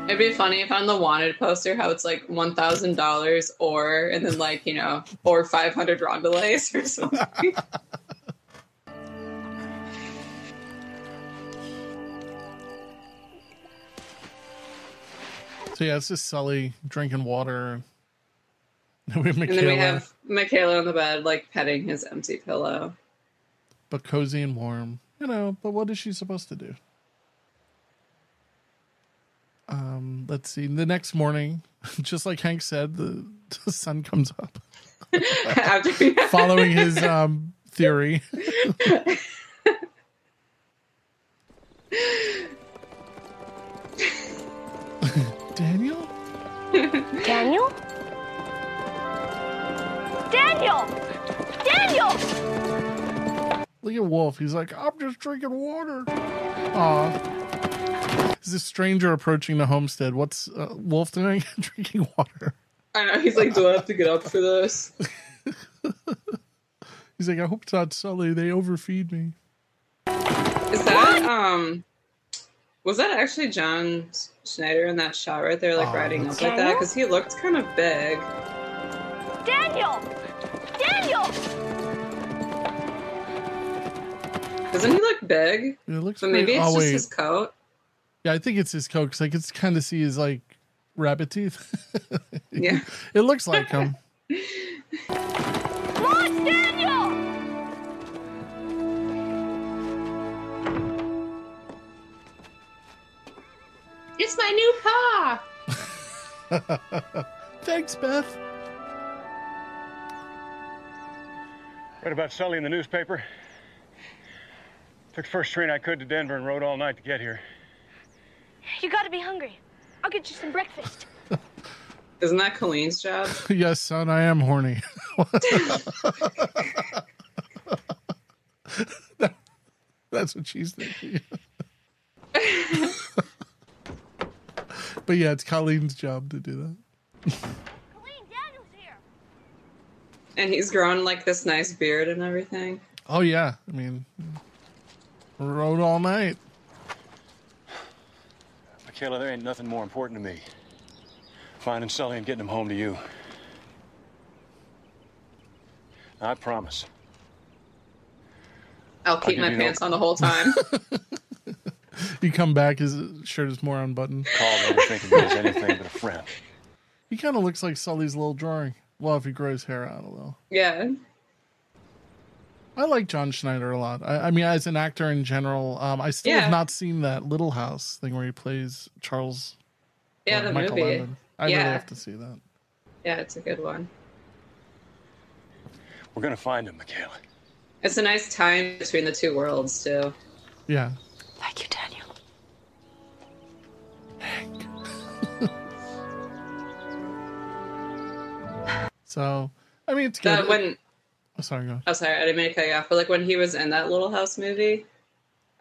It'd be funny if on the wanted poster how it's like $1,000 or, and then like, you know, or 500 rondelays or something. So, yeah, it's just Sully drinking water. And then we have Michaela on the bed, like, petting his empty pillow. But cozy and warm. You know, but what is she supposed to do? Let's see. The next morning, just like Hank said, the sun comes up. Following his theory. Daniel? Daniel? Daniel! Daniel! Look at Wolf. He's like, I'm just drinking water. Aw. There's a stranger approaching the homestead. What's Wolf doing? Drinking water. I know. He's like, do I have to get up for this? He's like, I hope it's not Sully. They overfeed me. Is that, was that actually John Schneider in that shot right there, like riding up like that? Because he looked kind of big. Daniel! Daniel! Doesn't he look big? It looks but maybe it's just his coat. Yeah, I think it's his coat because I can kind of see his, like, rabbit teeth. Yeah. It looks like him. Watch Daniel! It's my new paw. Thanks, Beth. Read about Sully in the newspaper. Took the first train I could to Denver and rode all night to get here. You gotta be hungry. I'll get you some breakfast. Isn't that Colleen's job? Yes, son, I am horny. That's what she's thinking. But yeah, it's Colleen's job to do that. Colleen, Daniel's here. And he's grown like this nice beard and everything. Oh yeah, I mean, rode all night. Michaela, there ain't nothing more important to me. Finding Sully and getting him home to you. I promise. I'll keep my pants on the whole time. You come back, his shirt is more unbuttoned. Carl never think of me as anything but a friend. He kind of looks like Sully's little drawing. Well, if he grows hair out a little. Yeah. I like John Schneider a lot. I mean, as an actor in general, I still have not seen that Little House thing where he plays Charles. Yeah, the Michael movie. Landon. I really have to see that. Yeah, it's a good one. We're going to find him, Michaela. It's a nice time between the two worlds, too. Yeah. Thank you, Daniel. Hank. So, I mean, it's good. Sorry, I didn't mean to cut you off. But, like, when he was in that Little House movie,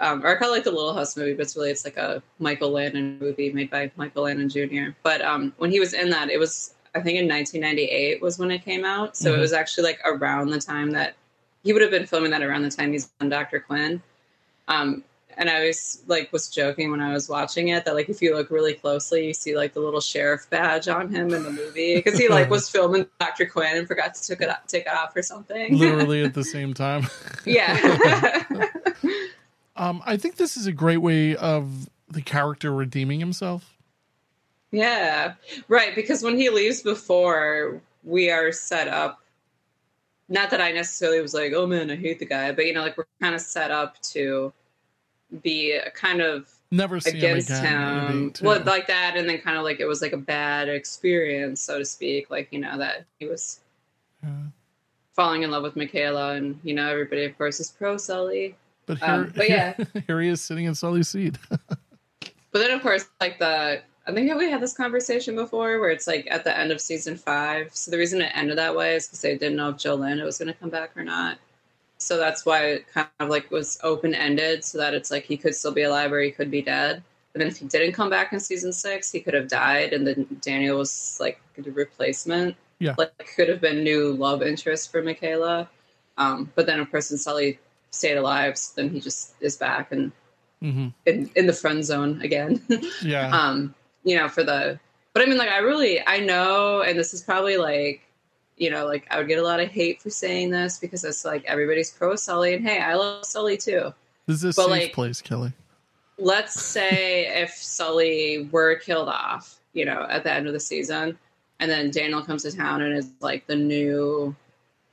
or I kind of like the Little House movie, but it's like a Michael Landon movie made by Michael Landon Jr. But when he was in that, it was... I think in 1998 was when it came out. So it was actually like around the time that he would have been filming that around the time he's on Dr. Quinn. And I always was joking when I was watching it that like, if you look really closely, you see like the little sheriff badge on him in the movie. Cause he was filming Dr. Quinn and forgot to take it off or something. Literally at the same time. Yeah. I think this is a great way of the character redeeming himself. Yeah, right, because when he leaves before, we are set up, not that I necessarily was like, oh man, I hate the guy, but we're kind of set up to be kind of never see against him. Well, like that, and then kind of like it was like a bad experience, so to speak, like, that he was falling in love with Michaela, and, everybody, of course, is pro-Sully. But here, here he is sitting in Sully's seat. But then, of course, like I think we had this conversation before where it's like at the end of season 5. So the reason it ended that way is because they didn't know if Jolynn was going to come back or not. So that's why it kind of like was open-ended so that it's like he could still be alive or he could be dead. And then if he didn't come back in season 6, he could have died. And then Daniel was like the replacement. Yeah. Like could have been new love interest for Michaela. But then of course since Sully stayed alive, so then he just is back and in the friend zone again. Yeah. But I mean, like, I know, and this is probably like, I would get a lot of hate for saying this because it's like everybody's pro Sully and hey, I love Sully too. This is a safe place, Kelly. Let's say if Sully were killed off, at the end of the season and then Daniel comes to town and is like the new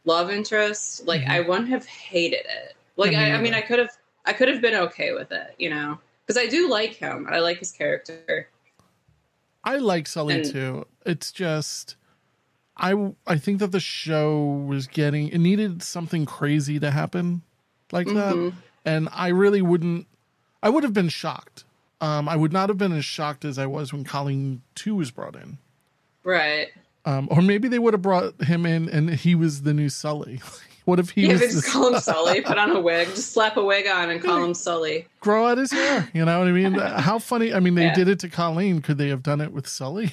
love interest. Like I wouldn't have hated it. Like, I mean, I could have been okay with it, because I do like him. I like his character. I like Sully too. It's just, I think that the show was it needed something crazy to happen like that. And I would have been shocked. I would not have been as shocked as I was when Colleen 2 was brought in. Right. Or maybe they would have brought him in and he was the new Sully. What if he was just call him Sully, put on a wig, just slap a wig on and call him Sully. Grow out his hair. You know what I mean? How funny. I mean, they did it to Colleen. Could they have done it with Sully?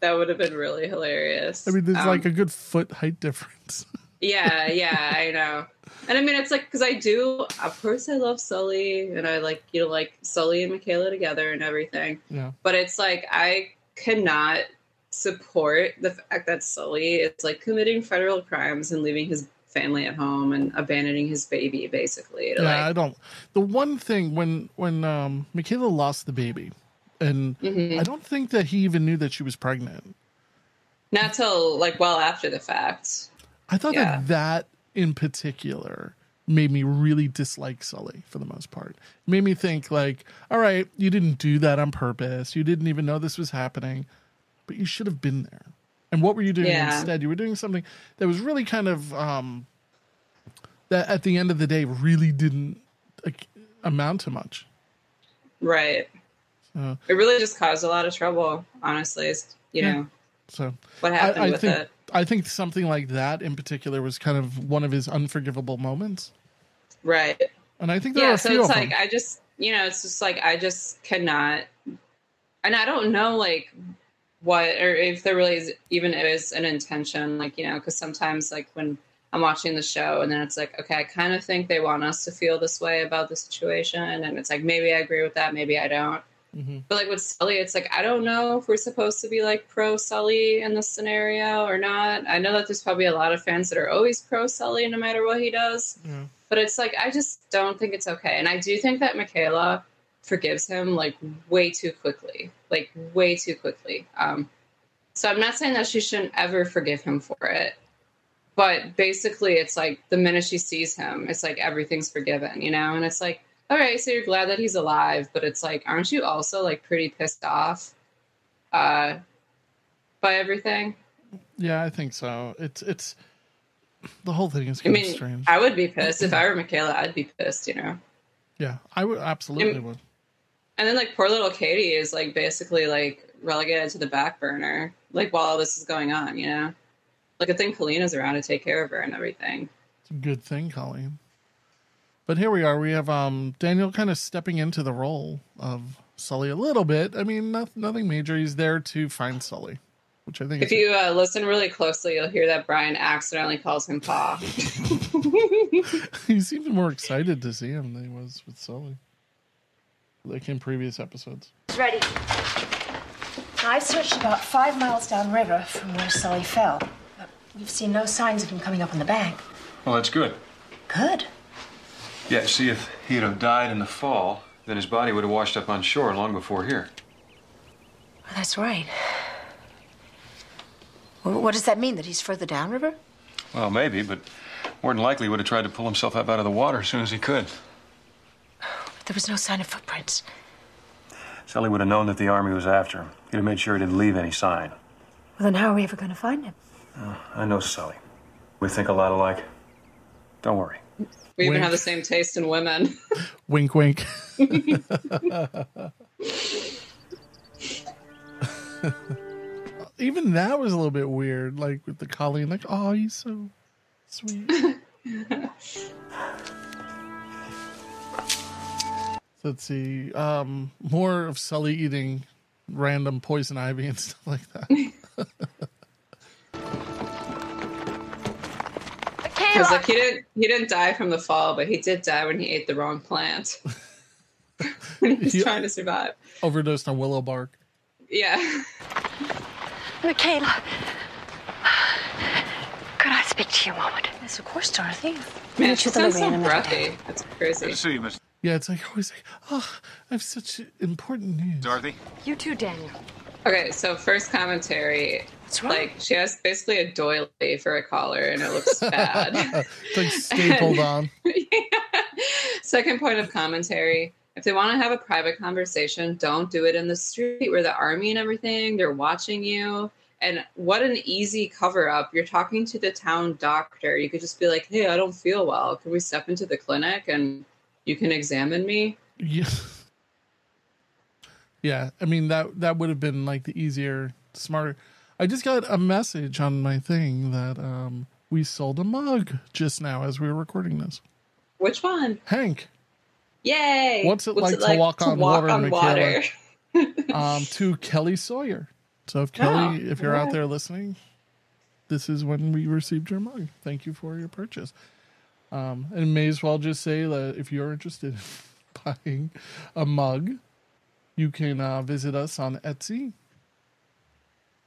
That would have been really hilarious. I mean, there's like a good foot height difference. Yeah, I know. And I mean, it's like, because I do, of course I love Sully and I like, like Sully and Michaela together and everything. Yeah. But it's like, I cannot support the fact that Sully is like committing federal crimes and leaving his family at home and abandoning his baby basically. I don't. The one thing when Michaela lost the baby, and I don't think that he even knew that she was pregnant. Not till like well after the fact. I thought that in particular made me really dislike Sully for the most part. It made me think like, all right, you didn't do that on purpose. You didn't even know this was happening, but you should have been there. And what were you doing instead? You were doing something that was really kind of, that at the end of the day really didn't amount to much. Right. So, it really just caused a lot of trouble, honestly, know. So what happened with it? I think something like that in particular was kind of one of his unforgivable moments. Right. And I think there are a few of them. I just cannot And I don't know, like, what, or if there really is, even is an intention, like, you know, because sometimes, like, when I'm watching the show and then it's like, okay, I kind of think they want us to feel this way about the situation. And it's like, maybe I agree with that, maybe I don't. Mm-hmm. But, like, with Sully, it's like, I don't know if we're supposed to be, like, pro-Sully in this scenario or not. I know that there's probably a lot of fans that are always pro-Sully no matter what he does. Yeah. But it's like, I just don't think it's okay. And I do think that Michaela forgives him, like, way too quickly. Like, way too quickly. So I'm not saying that she shouldn't ever forgive him for it. But basically, it's like, the minute she sees him, it's like, everything's forgiven, you know? And it's like, all right, so you're glad that he's alive, but it's like, aren't you also, like, pretty pissed off by everything? Yeah, I think so. It's the whole thing is kind of strange. I would be pissed. If I were Michaela, I'd be pissed, you know? Yeah, I would absolutely would. And then, like, poor little Katie is, like, basically, like, relegated to the back burner, like, while all this is going on, you know? Like, I think Colleen is around to take care of her and everything. It's a good thing, Colleen. But here we are. We have Daniel kind of stepping into the role of Sully a little bit. I mean, nothing major. He's there to find Sully, which I think. If you listen really closely, you'll hear that Brian accidentally calls him Pa. He's even more excited to see him than he was with Sully, like in previous episodes. Ready. I searched about 5 miles downriver from where Sully fell. But we've seen no signs of him coming up on the bank. Well, that's good. Good. Yeah, see, if he'd have died in the fall, then his body would have washed up on shore long before here. Well, that's right. Well, what does that mean, that he's further downriver? Well, maybe, but more than likely would have tried to pull himself up out of the water as soon as he could. But there was no sign of footprints. Sully would have known that the Army was after him. He'd have made sure he didn't leave any sign. Well, then how are we ever going to find him? I know Sully. We think a lot alike. Don't worry. We even have the same taste in women. Wink, wink. Even that was a little bit weird, like with the Colleen, like, oh, he's so sweet. Let's see. More of Sully eating random poison ivy and stuff like that. Because, like, he didn't die from the fall, but he did die when he ate the wrong plant. When he was trying to survive. Overdosed on willow bark. Yeah. Michaela, could I speak to you a moment? Yes, of course, Dorothy. Man, she sounds so breathy. That's crazy. Good to see you, Miss. Yeah, it's like always like, oh, I have such important news. Dorothy? You too, Daniel. Okay, so first commentary. What's wrong? Like, she has basically a doily for a collar, and it looks bad. It's like stapled on. Yeah. Second point of commentary. If they want to have a private conversation, don't do it in the street where the Army and everything, they're watching you. And what an easy cover-up. You're talking to the town doctor. You could just be like, hey, I don't feel well. Can we step into the clinic and you can examine me? Yeah. Yeah, I mean, that would have been, like, the easier, smarter. I just got a message on my thing that we sold a mug just now as we were recording this. Which one? Hank. Yay! What's it like to walk on water? To Kelly Sawyer. So, if you're out there listening, this is when we received your mug. Thank you for your purchase. And may as well just say that if you're interested in buying a mug, you can visit us on Etsy,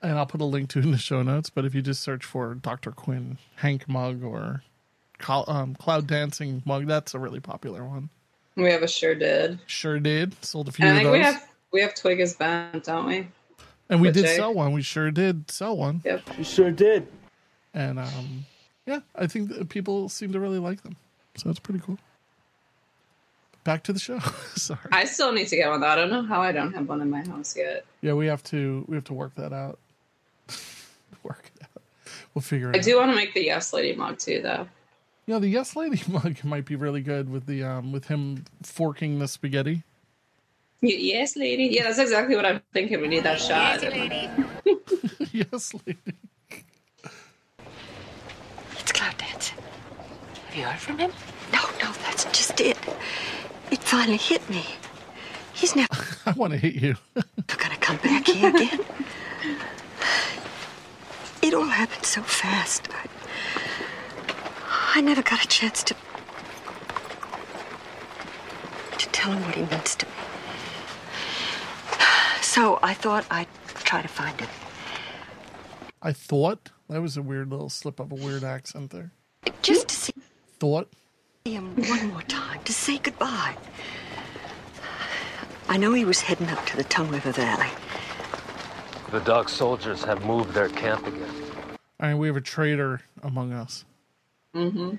and I'll put a link to it in the show notes. But if you just search for Dr. Quinn Hank mug or Cloud Dancing mug, that's a really popular one. We have a sure did sold a few. And I think of those. we have Twig is Bent, don't we? And we did sell one. We sure did sell one. Yep, we sure did. And yeah, I think that people seem to really like them, so that's pretty cool. Back to the show. Sorry. I still need to get one though. I don't know how I don't have one in my house yet. Yeah, we have to work that out. Work it out. We'll figure it out. I do want to make the Yes Lady mug too though. Yeah, the Yes Lady mug might be really good with the with him forking the spaghetti. Yes Lady. Yeah, that's exactly what I'm thinking. We need that shot. Yes Lady. Yes Lady. It's Cloud Dancing. Have you heard from him? No, that's just it. It finally hit me. He's never... I want to hit you. come back here again. It all happened so fast. I never got a chance to tell him what he means to me. So I thought I'd try to find him. I thought? That was a weird little slip of a weird accent there. Just to see... Thought? Him one more time, to say goodbye. I know he was heading up to the Tongue River Valley. The Dog Soldiers have moved their camp again. I mean, we have a traitor among us. Mm-hmm.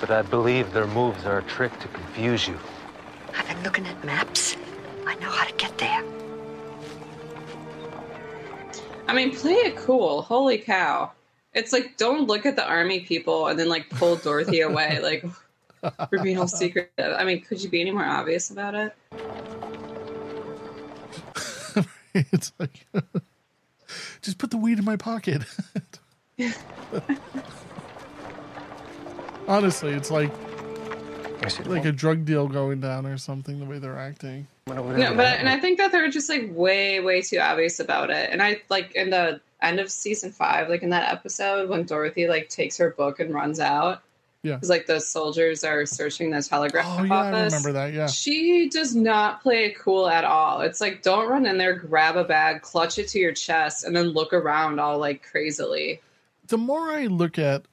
But I believe their moves are a trick to confuse you. I've been looking at maps. I know how to get there. I mean, play it cool. Holy cow. It's like, don't look at the army people and then, like, pull Dorothy away. Like, we're being all secretive. I mean, could you be any more obvious about it? It's like, just put the weed in my pocket. Honestly, it's like a drug deal going down or something, the way they're acting. No, but I think that they're just like way too obvious about it. And I like in the end of season 5, like in that episode when Dorothy like takes her book and runs out. Yeah. Because like the soldiers are searching the telegraph office. I remember that, yeah. She does not play it cool at all. It's like, don't run in there, grab a bag, clutch it to your chest, and then look around all like crazily. The more I look at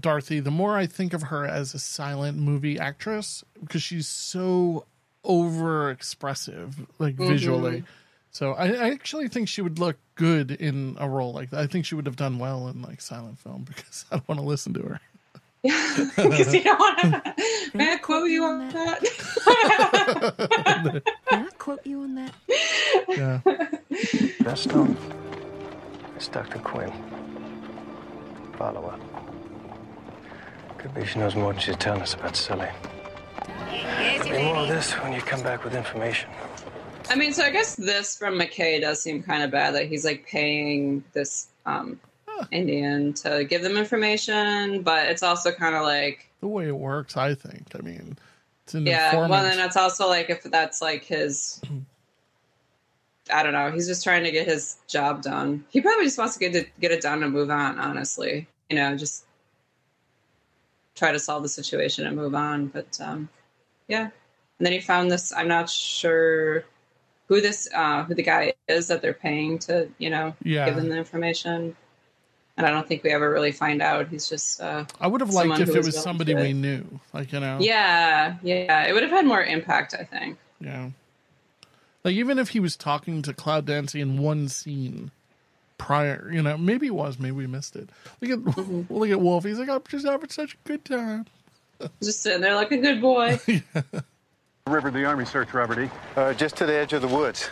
Dorothy, the more I think of her as a silent movie actress because she's so overexpressive, like visually. So I actually think she would look good in a role like that. I think she would have done well in like silent film because I don't want to listen to her. Yeah, because you don't want to. May I quote you on that? May I quote you on that? Yeah. Preston, it's Dr. Quinn. Follow up. Could be she knows more than she's telling us about Sully. Could be more of this when you come back with information. I mean, so I guess this from McKay does seem kind of bad that he's like paying this Indian to give them information, but it's also kind of like the way it works, I think. I mean, it's an informant. Well, then it's also like if that's like his, I don't know, he's just trying to get his job done. He probably just wants to get it done and move on, honestly. You know, just try to solve the situation and move on. But yeah. And then he found this, I'm not sure who the guy is that they're paying to, you know, give them the information. And I don't think we ever really find out. He's just I would have liked if it was somebody we knew. Like, you know. Yeah. It would have had more impact, I think. Yeah. Like, even if he was talking to Cloud Dancing in one scene prior, you know, maybe it was, maybe we missed it. Look at Wolf. He's like, I'm just having such a good time. Just sitting there like a good boy. Yeah. River, the Army search, Robert E. Just to the edge of the woods.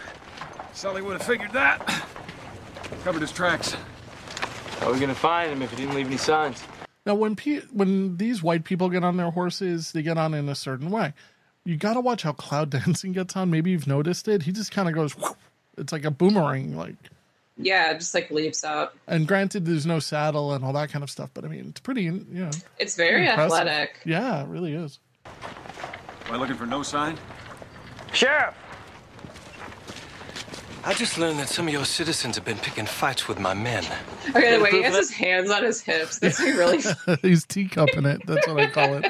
Sully would have figured that. Covered his tracks. How are we going to find him if he didn't leave any signs? Now, when these white people get on their horses, they get on in a certain way. You got to watch how Cloud Dancing gets on. Maybe you've noticed it. He just kind of goes, whoop. It's like a boomerang. Like, yeah, just like leaps up. And granted, there's no saddle and all that kind of stuff. But I mean, it's pretty, you know. It's very athletic. Yeah, it really is. Am I looking for no sign? Sheriff! I just learned that some of your citizens have been picking fights with my men. Okay, the way he has his hands on his hips. That's really... He's teacupping it. That's what I call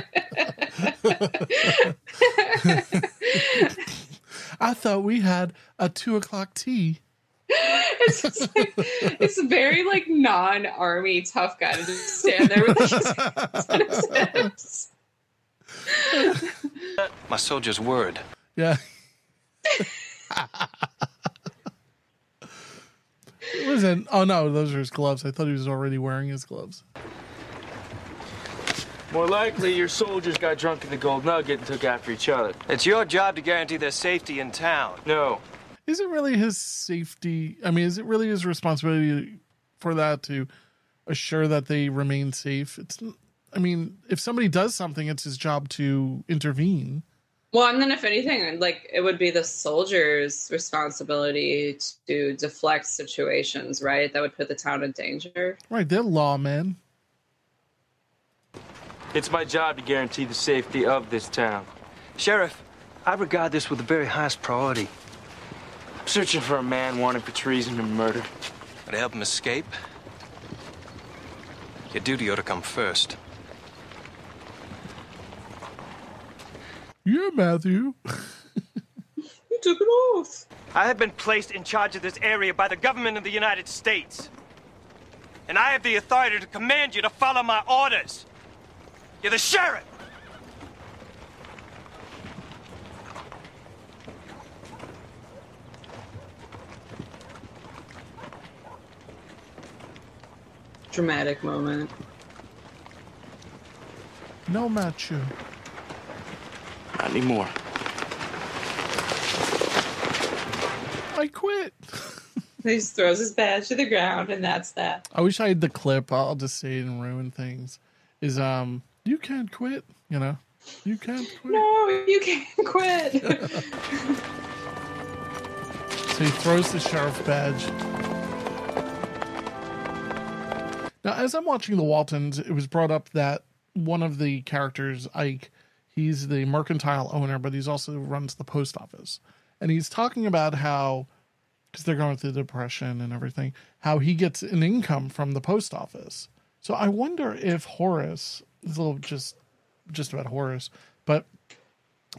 it. I thought we had a 2:00 tea. It's just like, it's very like non-army tough guy to just stand there with his hands on his hips. My soldier's word. Yeah. It wasn't. Oh no, those are his gloves. I thought he was already wearing his gloves. More likely, your soldiers got drunk in the Gold Nugget and took after each other. It's your job to guarantee their safety in town. No. Is it really his safety? I mean, is it really his responsibility for that to assure that they remain safe? It's. I mean, if somebody does something, it's his job to intervene. Well, and then if anything, like, it would be the soldier's responsibility to deflect situations, right? That would put the town in danger. Right, they're lawmen. It's my job to guarantee the safety of this town. Sheriff, I regard this with the very highest priority. Searching for a man wanted for treason and murder. But to help him escape, your duty ought to come first. Yeah, Matthew. You took an oath. I have been placed in charge of this area by the government of the United States. And I have the authority to command you to follow my orders. You're the sheriff. Dramatic moment. No, Matthew. Not anymore. I quit. He just throws his badge to the ground, and that's that. I wish I had the clip. I'll just say it and ruin things. Is you can't quit. You know, you can't quit. No, you can't quit. So he throws the sheriff badge. Now, as I'm watching The Waltons, it was brought up that one of the characters, Ike, he's the mercantile owner, but he's also runs the post office. And he's talking about how, because they're going through the Depression and everything, how he gets an income from the post office. So I wonder if Horace, it's a little just about Horace, but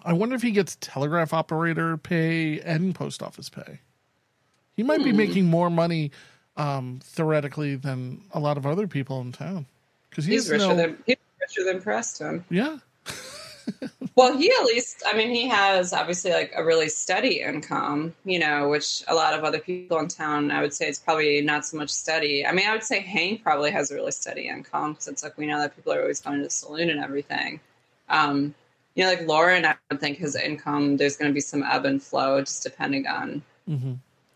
I wonder if he gets telegraph operator pay and post office pay. He might be making more money theoretically than a lot of other people in town. Because he's richer than Preston. Yeah. Well, he at least, I mean, he has obviously like a really steady income, you know, which a lot of other people in town, I would say it's probably not so much steady. I mean, I would say Hank probably has a really steady income because it's like we know that people are always going to the saloon and everything. You know, like Lauren, I don't think his income, there's going to be some ebb and flow just depending on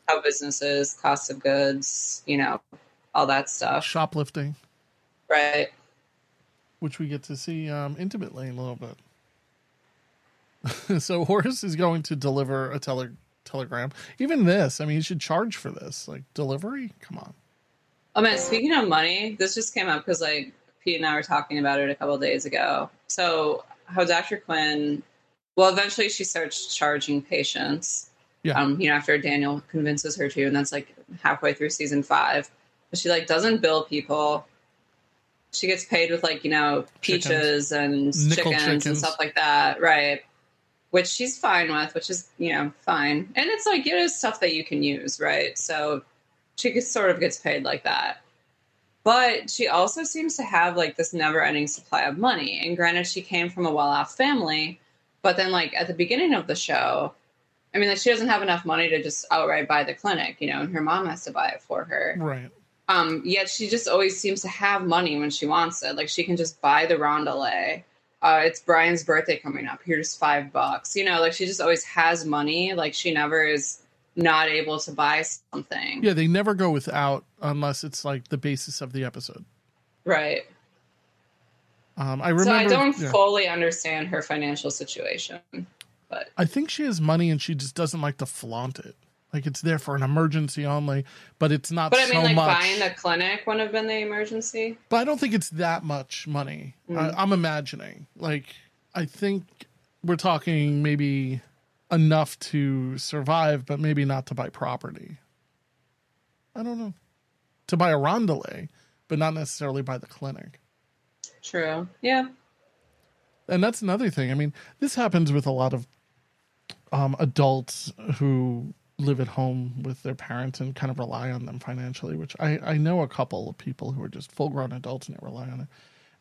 how businesses, cost of goods, you know, all that stuff. Shoplifting. Right. Which we get to see intimately a little bit. So Horace is going to deliver a telegram. Even this, I mean, you should charge for this. Like, delivery? Come on. Oh, man, speaking of money, this just came up because, like, Pete and I were talking about it a couple of days ago. So how Dr. Quinn, well, eventually she starts charging patients, yeah. You know, after Daniel convinces her to, and that's, like, halfway through season 5. But she, like, doesn't bill people. She gets paid with, like, you know, peaches chickens and stuff like that, right? Which she's fine with, which is, you know, fine. And it's like, it is stuff that you can use, right? So she sort of gets paid like that. But she also seems to have like this never-ending supply of money. And granted, she came from a well-off family, but then like at the beginning of the show, I mean, like she doesn't have enough money to just outright buy the clinic, you know, and her mom has to buy it for her. Right. Yet she just always seems to have money when she wants it. Like she can just buy the rondelay. It's Brian's birthday coming up. Here's $5. You know, like she just always has money. Like she never is not able to buy something. Yeah, they never go without unless it's like the basis of the episode. Right. So I don't fully understand her financial situation. But I think she has money and she just doesn't like to flaunt it. Like it's there for an emergency only, but it's not so much. But I mean, like buying the clinic wouldn't have been the emergency. But I don't think it's that much money. I'm imagining. Like, I think we're talking maybe enough to survive, but maybe not to buy property. I don't know. To buy a rondelay, but not necessarily buy the clinic. True. Yeah. And that's another thing. I mean, this happens with a lot of adults who live at home with their parents and kind of rely on them financially, which I know a couple of people who are just full-grown adults and they rely on it.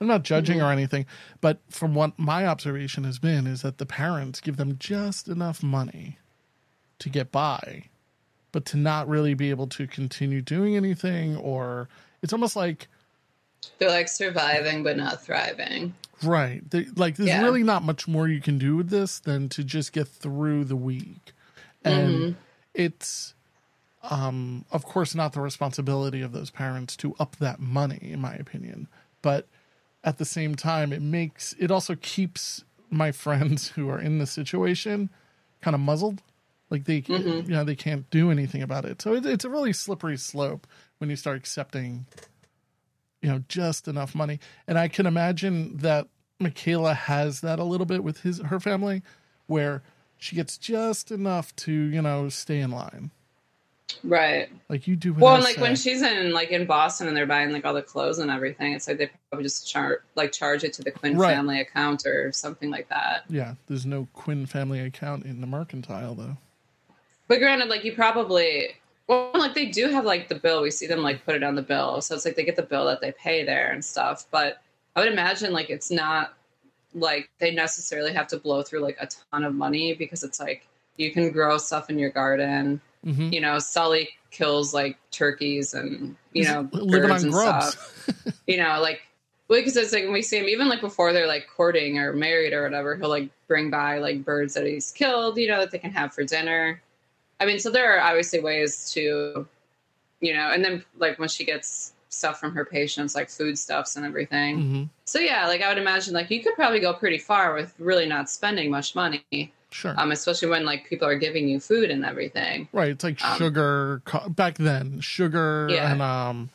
I'm not judging or anything, but from what my observation has been is that the parents give them just enough money to get by, but to not really be able to continue doing anything, or it's almost like they're like surviving but not thriving. Right. There's really not much more you can do with this than to just get through the week. And it's, of course, not the responsibility of those parents to up that money, in my opinion. But at the same time, it also keeps my friends who are in the situation kind of muzzled. Like they, you know, they can't do anything about it. So it's a really slippery slope when you start accepting, you know, just enough money. And I can imagine that Michaela has that a little bit with her family, where she gets just enough to, you know, stay in line. Right. Like you do. Well, and like when she's in Boston and they're buying like all the clothes and everything, it's like they probably just charge it to the Quinn family account or something like that. Yeah. There's no Quinn family account in the mercantile though. But granted, like you probably, well, like they do have like the bill. We see them like put it on the bill. So it's like they get the bill that they pay there and stuff. But I would imagine like it's not like they necessarily have to blow through like a ton of money because it's like you can grow stuff in your garden. Mm-hmm. You know, Sully kills like turkeys and, you know, birds and stuff. You know, like, because it's like when we see him, even like before they're like courting or married or whatever, he'll like bring by like birds that he's killed, you know, that they can have for dinner. I mean, so there are obviously ways to, you know, and then like when she gets stuff from her patients, like foodstuffs and everything. Mm-hmm. So yeah, like I would imagine like you could probably go pretty far with really not spending much money. Sure. Especially when like people are giving you food and everything. Right. It's like sugar back then, sugar and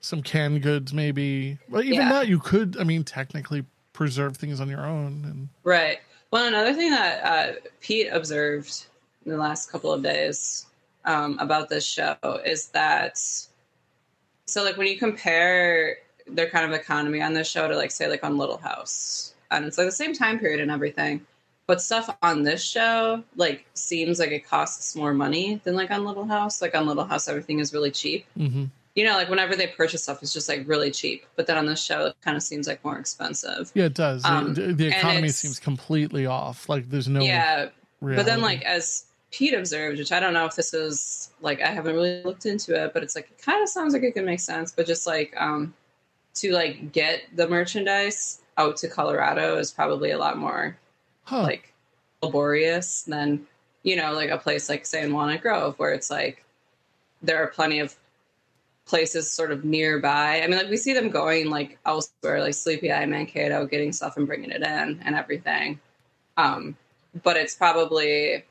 some canned goods, maybe. Well, even that you could, I mean, technically preserve things on your own. And... Right. Well, another thing that Pete observed in the last couple of days about this show is that, so like when you compare their kind of economy on this show to like, say like on Little House, and it's like the same time period and everything. But stuff on this show, like, seems like it costs more money than, like, on Little House. Like, on Little House, everything is really cheap. Mm-hmm. You know, like, whenever they purchase stuff, it's just, like, really cheap. But then on this show, it kind of seems, like, more expensive. Yeah, it does. The economy seems completely off. Like, there's no reality. But then, like, as Pete observed, which I don't know if this is, like, I haven't really looked into it. But it's, like, it kind of sounds like it could make sense. But just, like, to, like, get the merchandise out to Colorado is probably a lot more... like laborious than, you know, like a place like say in Walnut Grove where it's like there are plenty of places sort of nearby. I mean, like we see them going like elsewhere, like Sleepy Eye, Mankato, getting stuff and bringing it in and everything. But it's probably,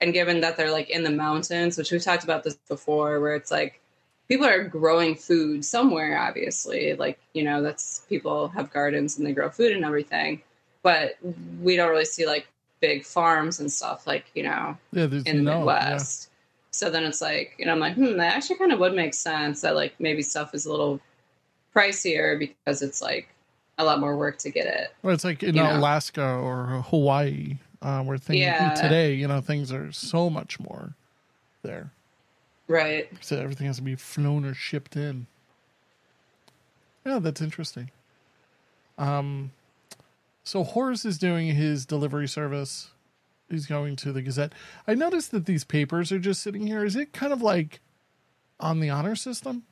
and given that they're like in the mountains, which we've talked about this before, where it's like people are growing food somewhere, obviously, like, you know, that's people have gardens and they grow food and everything. But we don't really see, like, big farms and stuff, like, you know, in the Midwest. Yeah. So then it's like, and I'm like, that actually kind of would make sense that, like, maybe stuff is a little pricier because it's, like, a lot more work to get it. Well, it's like in Alaska or Hawaii where things today, you know, things are so much more there. Right. So everything has to be flown or shipped in. Yeah, that's interesting. So Horace is doing his delivery service. He's going to the Gazette. I noticed that these papers are just sitting here. Is it kind of like on the honor system?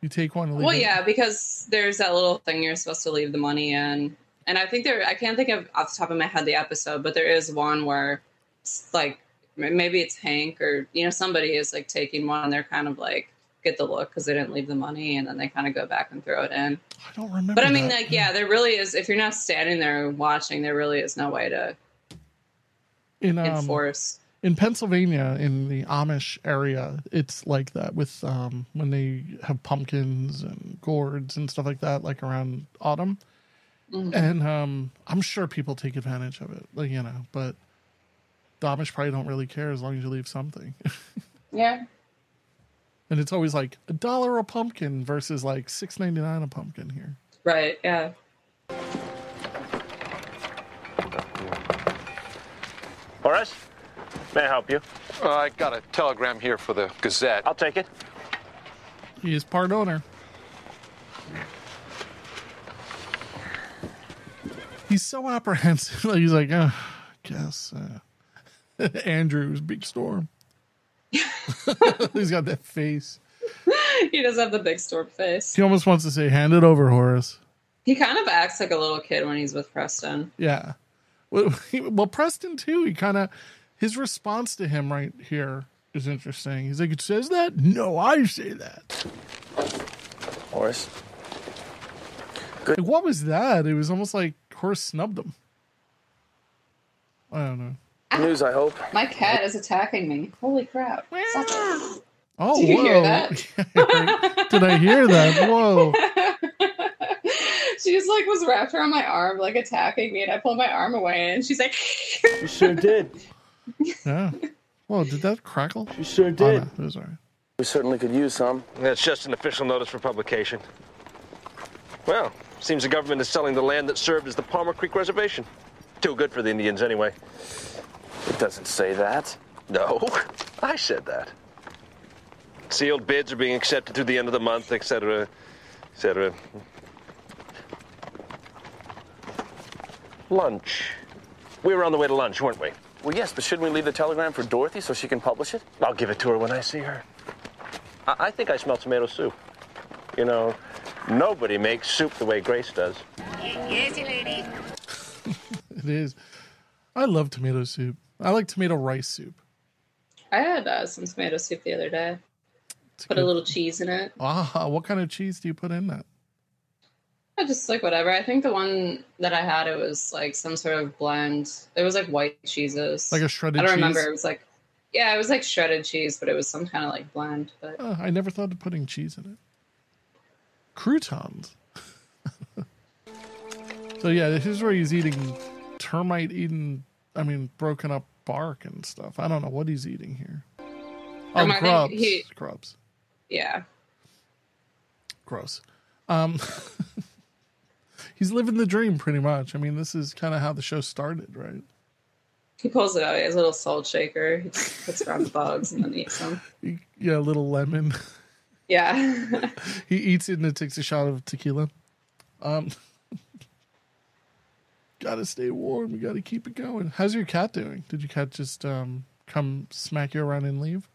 You take one and leave it? Well, yeah, because there's that little thing you're supposed to leave the money in. And I think I can't think of off the top of my head the episode, but there is one where it's like maybe it's Hank or, you know, somebody is like taking one and they're kind of like, get the look because they didn't leave the money and then they kind of go back and throw it in. I don't remember. But I mean, like, yeah, there really is, if you're not standing there watching, there really is no way to enforce. In Pennsylvania, in the Amish area, it's like that with when they have pumpkins and gourds and stuff like that, like around autumn. Mm-hmm. And I'm sure people take advantage of it, like, you know, but the Amish probably don't really care as long as you leave something. Yeah. And it's always like $1 a pumpkin versus like $6.99 a pumpkin here. Right, yeah. Horace, may I help you? I got a telegram here for the Gazette. I'll take it. He is part owner. He's so apprehensive. He's like, oh, I guess Andrew's big storm. He's got that face. He does have the big storm face. He almost wants to say, hand it over, Horace. He kind of acts like a little kid when he's with Preston. Yeah. Well, Preston, too, he kind of, his response to him right here is interesting. He's like, it says that? No, I say that. Horace. Good. Like, what was that? It was almost like Horace snubbed him. I don't know. News, I hope. My cat is attacking me. Holy crap. Oh, did you hear that? Did I hear that? Whoa. She just like was wrapped around my arm, like attacking me, and I pulled my arm away and she's like, you sure did. Yeah. Whoa, did that crackle? She sure did. Oh, no, it was all right. We certainly could use some. That's just an official notice for publication. Well, seems the government is selling the land that served as the Palmer Creek Reservation. Too good for the Indians anyway. It doesn't say that. No, I said that. Sealed bids are being accepted through the end of the month, etc., etc. Lunch. We were on the way to lunch, weren't we? Well, yes, but shouldn't we leave the telegram for Dorothy so she can publish it? I'll give it to her when I see her. I think I smell tomato soup. You know, nobody makes soup the way Grace does. Yes, lady. It is. I love tomato soup. I like tomato rice soup. I had some tomato soup the other day. Put a little cheese in it. Ah, what kind of cheese do you put in that? I just like whatever. I think the one that I had, it was like some sort of blend. It was like white cheeses. Like a shredded cheese? I don't remember. It was like, yeah, it was like shredded cheese, but it was some kind of like blend. But I never thought of putting cheese in it. Croutons. So yeah, this is where he's eating broken up bark and stuff. I don't know what he's eating here. Oh, crops. Yeah. Gross. He's living the dream pretty much. I mean, this is kind of how the show started, right? He pulls it out. He has a little salt shaker. He puts it on the bugs and then eats them. Yeah, a little lemon. Yeah. He eats it and it takes a shot of tequila. Gotta stay warm. You gotta keep it going. How's your cat doing? Did your cat just come smack you around and leave?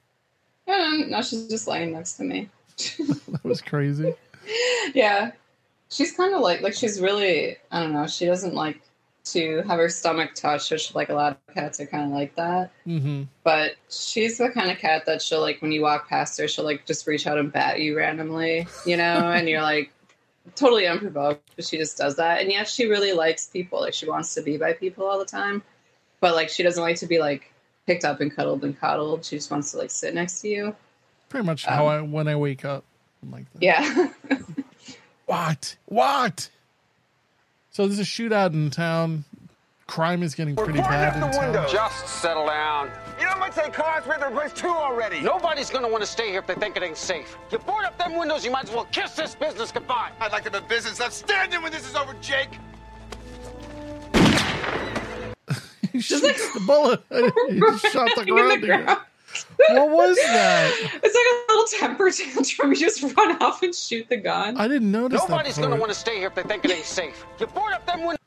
No, she's just laying next to me. That was crazy. Yeah. She's kind of like she's really, I don't know, she doesn't like to have her stomach touched, which like a lot of cats are kind of like that. Mm-hmm. But she's the kind of cat that she'll like, when you walk past her, she'll like just reach out and bat you randomly, you know, and you're like totally unprovoked, but she just does that. And yet she really likes people. Like she wants to be by people all the time, but like she doesn't like to be like picked up and coddled. She just wants to like sit next to you. Pretty much how when I wake up, I'm like that. Yeah. What? So there's a shootout in town. Crime is getting pretty bad in town. Just settle down. You know how much they cost? We had to replace 2 already. Nobody's going to want to stay here if they think it ain't safe. You board up them windows, you might as well kiss this business goodbye. I'd like to be business left standing when this is over, Jake. He shoots the bullet. He just shot the ground again. What was that? It's like a little temper tantrum. You just run off and shoot the gun. I didn't notice that. Nobody's going to want to stay here if they think it ain't safe. You board up them windows.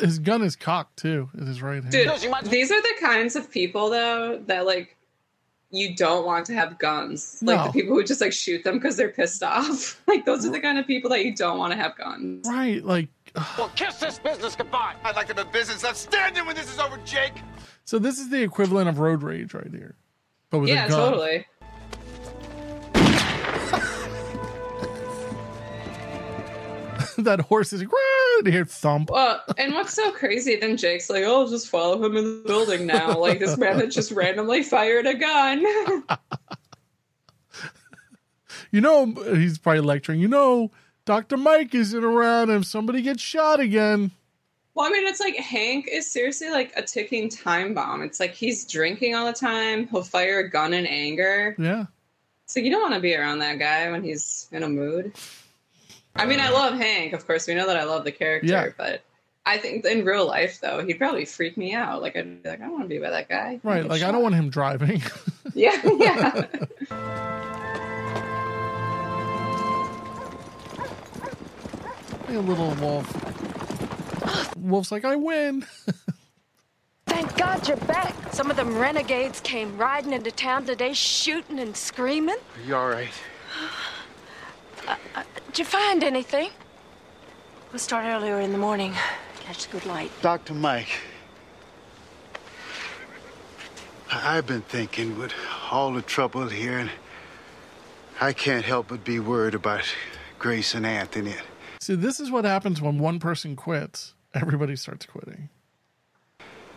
His gun is cocked too. It is right here. Dude, these are the kinds of people though that like you don't want to have guns. Like the people who just like shoot them because they're pissed off. Like those are the kind of people that you don't want to have guns. Right? Like, well, kiss this business goodbye. I'd like to be business left standing when this is over, Jake. So this is the equivalent of road rage right here, but with a gun. Yeah, totally. That horse is to hear thump. Well, and what's so crazy? Then Jake's like, "Oh, I'll just follow him in the building now." Like this man that just randomly fired a gun. You know, he's probably lecturing. You know, Dr. Mike isn't around. If somebody gets shot again. Well, I mean, it's like Hank is seriously like a ticking time bomb. It's like he's drinking all the time. He'll fire a gun in anger. Yeah. So you don't want to be around that guy when he's in a mood. I mean, I love Hank, of course. We know that I love the character, but I think in real life, though, he'd probably freak me out. Like, I'd be like, I don't want to be by that guy. Right, like, I don't want him driving. Yeah. Hey, little wolf. Wolf's like, I win. Thank God you're back. Some of them renegades came riding into town today, shooting and screaming. Are you all right? Did you find anything? We'll start earlier in the morning. Catch the good light. Dr. Mike, I've been thinking with all the trouble here, and I can't help but be worried about Grace and Anthony. See, this is what happens when one person quits. Everybody starts quitting.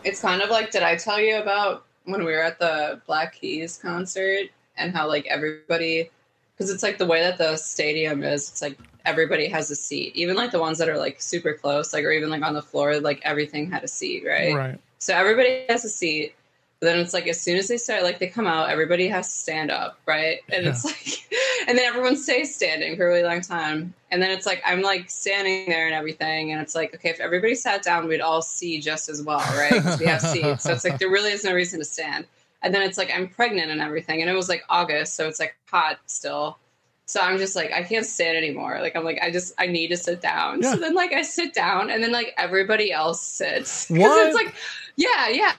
It's kind of like, did I tell you about when we were at the Black Keys concert and how, like, everybody... Because it's like the way that the stadium is, it's like everybody has a seat. Even like the ones that are like super close, like, or even like on the floor, like everything had a seat, right? Right. So everybody has a seat. then it's like, as soon as they start, like, they come out, everybody has to stand up, right? And yeah. It's like, and then everyone stays standing for a really long time. And then it's like, I'm like standing there and everything. And it's like, okay, if everybody sat down, we'd all see just as well, right? Because we have seats. So it's like, there really is no reason to stand. And then it's like, I'm pregnant and everything. And it was like August, so it's like hot still. So I'm just like, I can't stand anymore. Like, I'm like, I need to sit down. Yeah. So then like, I sit down and then like everybody else sits. What? It's like, yeah.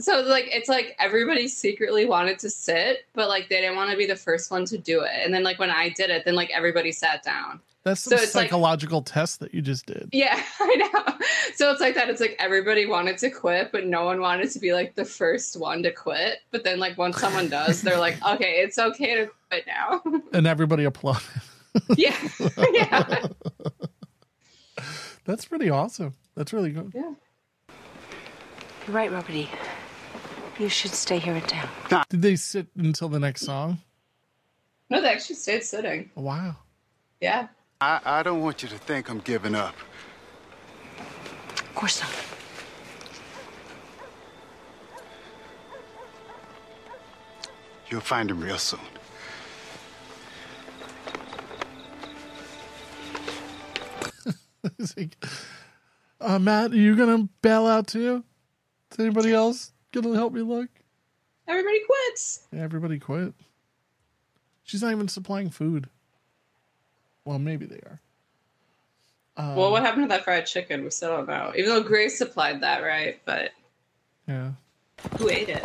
So like, it's like everybody secretly wanted to sit, but like, they didn't want to be the first one to do it. And then like, when I did it, then like everybody sat down. That's the psychological test that you just did. Yeah, I know. So it's like that. It's like everybody wanted to quit, but no one wanted to be like the first one to quit. But then like once someone does, they're like, okay, it's okay to quit now. And everybody applauded. Yeah. Yeah. That's pretty awesome. That's really good. Yeah. You're right, Robert E. You should stay here in town. Did they sit until the next song? No, they actually stayed sitting. Wow. Yeah. I don't want you to think I'm giving up. Of course not. You'll find him real soon. Like, Matt, are you going to bail out too? Is anybody else going to help me look? Everybody quits. Yeah, everybody quit. She's not even supplying food. Well, maybe they are. Well, what happened to that fried chicken? We still don't know. Even though Grace supplied that, right? But yeah, who ate it?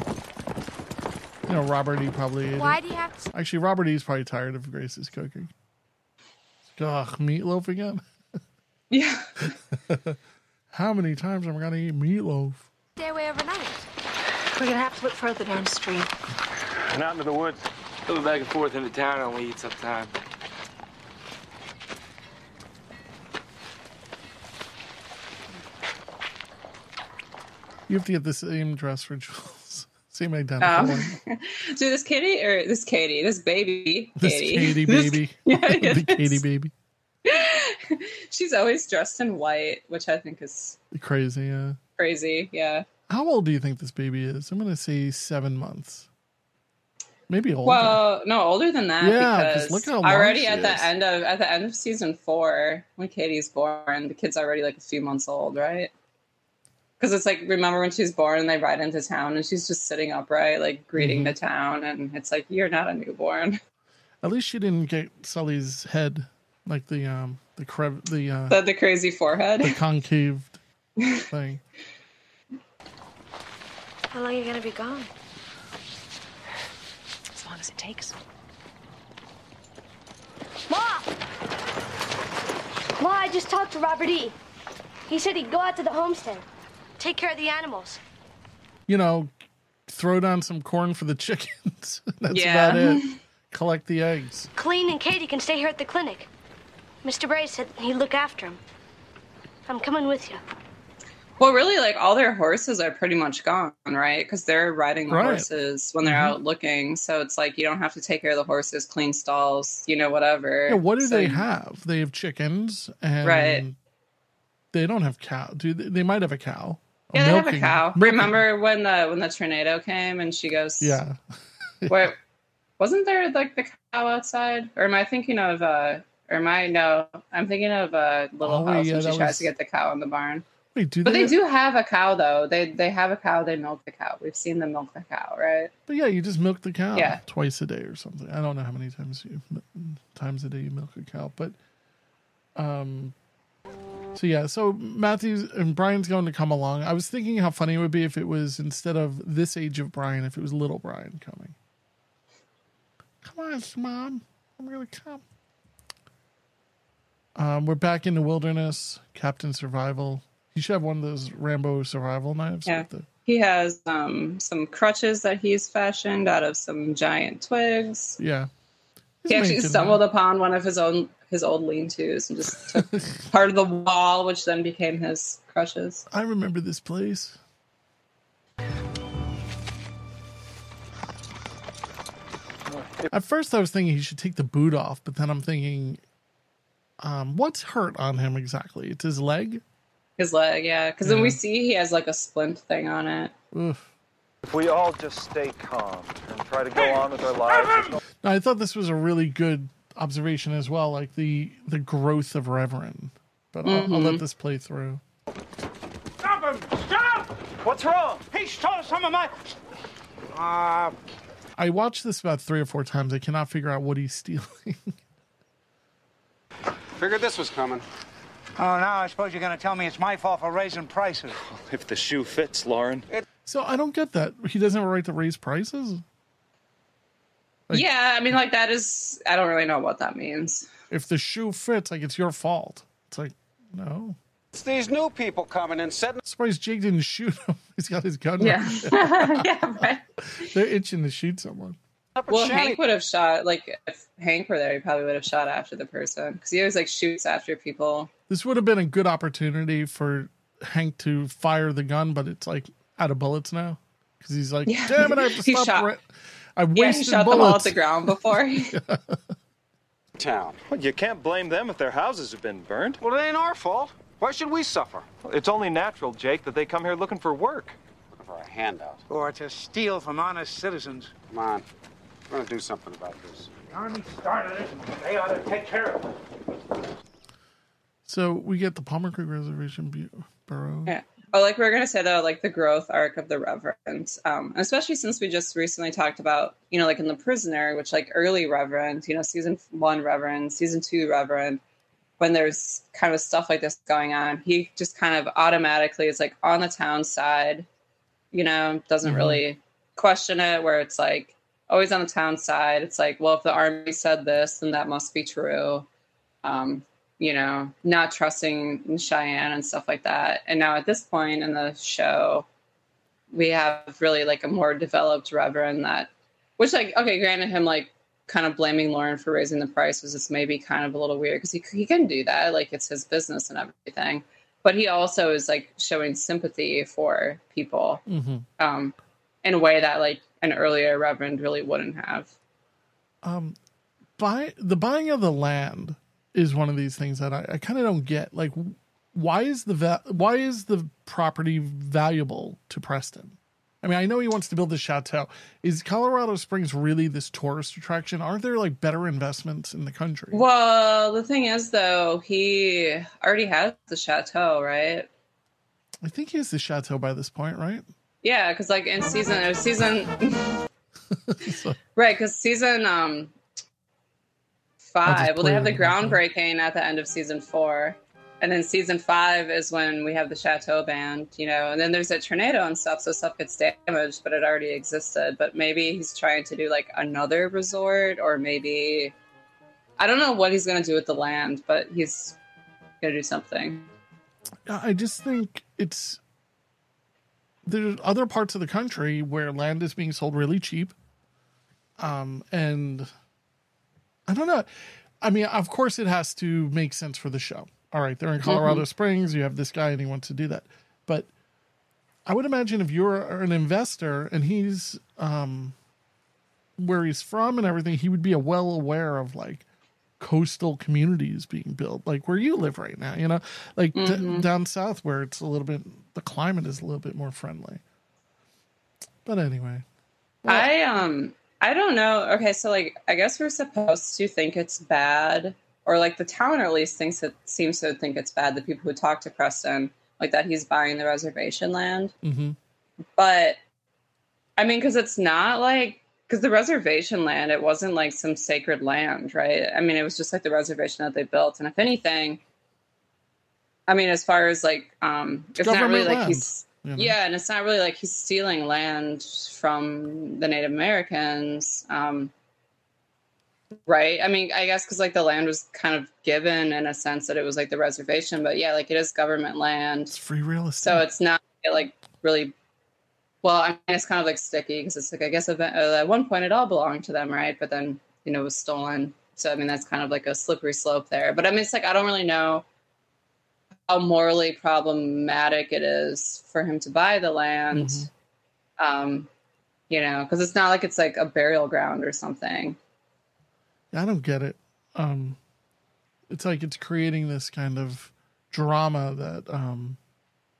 You know, Robert E. probably ate it. Do you have to? Actually, Robert E.'s probably tired of Grace's cooking. Ugh, meatloaf again? Yeah. How many times am I gonna eat meatloaf? Stay away overnight. We're gonna have to look further downstream. And out into the woods, going back and forth into town, and we eat sometime. You have to get the same dress for Jules. Same identical one. So this Katie, or this Katie, this baby Katie. This Katie baby. Yeah, the Katie baby. She's always dressed in white, which I think is... Crazy, yeah. Crazy, yeah. How old do you think this baby is? I'm going to say 7 months. Maybe older. Well, no, older than that. Yeah, because look how already at the end of season 4, when Katie's born, the kid's already like a few months old, right? Because it's like, remember when she's born and they ride into town and she's just sitting upright, like greeting the town. And it's like, you're not a newborn. At least she didn't get Sully's head, like the crazy forehead, the concave thing. How long are you going to be gone? As long as it takes. Ma, I just talked to Robert E. He said he'd go out to the homestead. Take care of the animals. You know, throw down some corn for the chickens. That's about it. Collect the eggs. Colleen and Katie can stay here at the clinic. Mr. Bray said he'd look after them. I'm coming with you. Well, really, like, all their horses are pretty much gone, right? Because they're riding the horses when they're out looking. So it's like, you don't have to take care of the horses, clean stalls, you know, whatever. Yeah, what do they have? They have chickens. And they don't have cow. Do they might have a cow. Yeah, they have a cow. Remember when the tornado came and she goes, yeah. Wait, wasn't there like the cow outside? Or am I thinking of I'm thinking of Little House when she tries to get the cow in the barn. Wait, do they have a cow though? They have a cow, they milk the cow. We've seen them milk the cow, right? But yeah, you just milk the cow twice a day or something. I don't know how many times a day you milk a cow, but so yeah, so Matthew and Brian's going to come along. I was thinking how funny it would be if it was, instead of this age of Brian, if it was little Brian coming. Come on, Mom. I'm going to come. We're back in the wilderness. Captain Survival. He should have one of those Rambo survival knives. Yeah. He has some crutches that he's fashioned out of some giant twigs. Yeah. He actually stumbled upon one of his old lean-tos and just took part of the wall, which then became his crutches. I remember this place. At first I was thinking he should take the boot off, but then I'm thinking, what's hurt on him exactly? It's his leg? His leg, yeah. Because then we see he has like a splint thing on it. Oof. If we all just stay calm and try to go on with our lives. No, I thought this was a really good observation as well, like the growth of Reverend. But I'll let this play through. Stop him! Stop! What's wrong? He stole some of my... I watched this about 3 or 4 times. I cannot figure out what he's stealing. Figured this was coming. Oh, now I suppose you're going to tell me it's my fault for raising prices. Well, if the shoe fits, Lauren. So I don't get that. He doesn't have a right to raise prices? Like, yeah, I mean, like, that is... I don't really know what that means. If the shoe fits, like, it's your fault. It's like, no. It's these new people coming and setting... I'm surprised Jake didn't shoot him. He's got his gun. Yeah, yeah, right. They're itching to shoot someone. Well, Hank would have shot, like, if Hank were there, he probably would have shot after the person. Because he always, like, shoots after people. This would have been a good opportunity for Hank to fire the gun, but it's, like, out of bullets now. Because he's like, yeah. Damn it, I have to stop. I wasted bullets. Yeah, he shot them all at the ground before. Yeah. Town. Well, you can't blame them if their houses have been burned. Well, it ain't our fault. Why should we suffer? It's only natural, Jake, that they come here looking for work. Looking for a handout. Or to steal from honest citizens. Come on. We're going to do something about this. Already started it. They ought to take care of it. So we get the Palmer Creek Reservation Bureau. Yeah. Oh, like we were going to say, though, like the growth arc of the Reverend, especially since we just recently talked about, you know, like in The Prisoner, which like early Reverend, you know, season 1 Reverend, season 2 Reverend, when there's kind of stuff like this going on, he just kind of automatically is like on the town side, you know, doesn't really question it, where it's like, always on the town side. It's like, well, if the army said this, then that must be true. You know, not trusting Cheyenne and stuff like that. And now at this point in the show, we have really like a more developed Reverend that, which like, okay, granted him like kind of blaming Lauren for raising the price was just maybe kind of a little weird because he can do that. Like it's his business and everything. But he also is like showing sympathy for people in a way that like, an earlier Reverend really wouldn't have. The buying of the land is one of these things that I kind of don't get. Like, why is the property valuable to Preston? I mean, I know he wants to build the chateau. Is Colorado Springs really this tourist attraction? Aren't there like better investments in the country? Well, the thing is, though, he already has the chateau, right? I think he has the chateau by this point, right? Yeah, because like in season right, because season 5, well, they have the groundbreaking at the end of season 4, and then season 5 is when we have the chateau band, you know, and then there's a tornado and stuff, so stuff gets damaged, but it already existed. But maybe he's trying to do like another resort, or maybe I don't know what he's going to do with the land, but he's going to do something. I just think it's. There's other parts of the country where land is being sold really cheap. And I don't know. I mean, of course it has to make sense for the show. All right. They're in Colorado Springs. You have this guy and he wants to do that. But I would imagine if you're an investor and he's where he's from and everything, he would be well aware of like coastal communities being built, like where you live right now, you know, like down south where it's a little bit, the climate is a little bit more friendly. But anyway, well. I don't know. Okay. So like, I guess we're supposed to think it's bad, or like the town at least seems to think it's bad. The people who talk to Preston, like that he's buying the reservation land, but I mean, cause it's not like, because the reservation land, it wasn't like some sacred land, right? I mean, it was just like the reservation that they built. And if anything, I mean, as far as like, it's not really like he's, and it's not really like he's stealing land from the Native Americans, right? I mean, I guess because like the land was kind of given in a sense that it was like the reservation, but yeah, like it is government land. It's free real estate. So it's not like really. Well, I mean, it's kind of like sticky because it's like, I guess at one point it all belonged to them, right? But then, you know, it was stolen. So, I mean, that's kind of like a slippery slope there. But I mean, it's like, I don't really know how morally problematic it is for him to buy the land, you know, because it's not like it's like a burial ground or something. I don't get it. It's like it's creating this kind of drama that...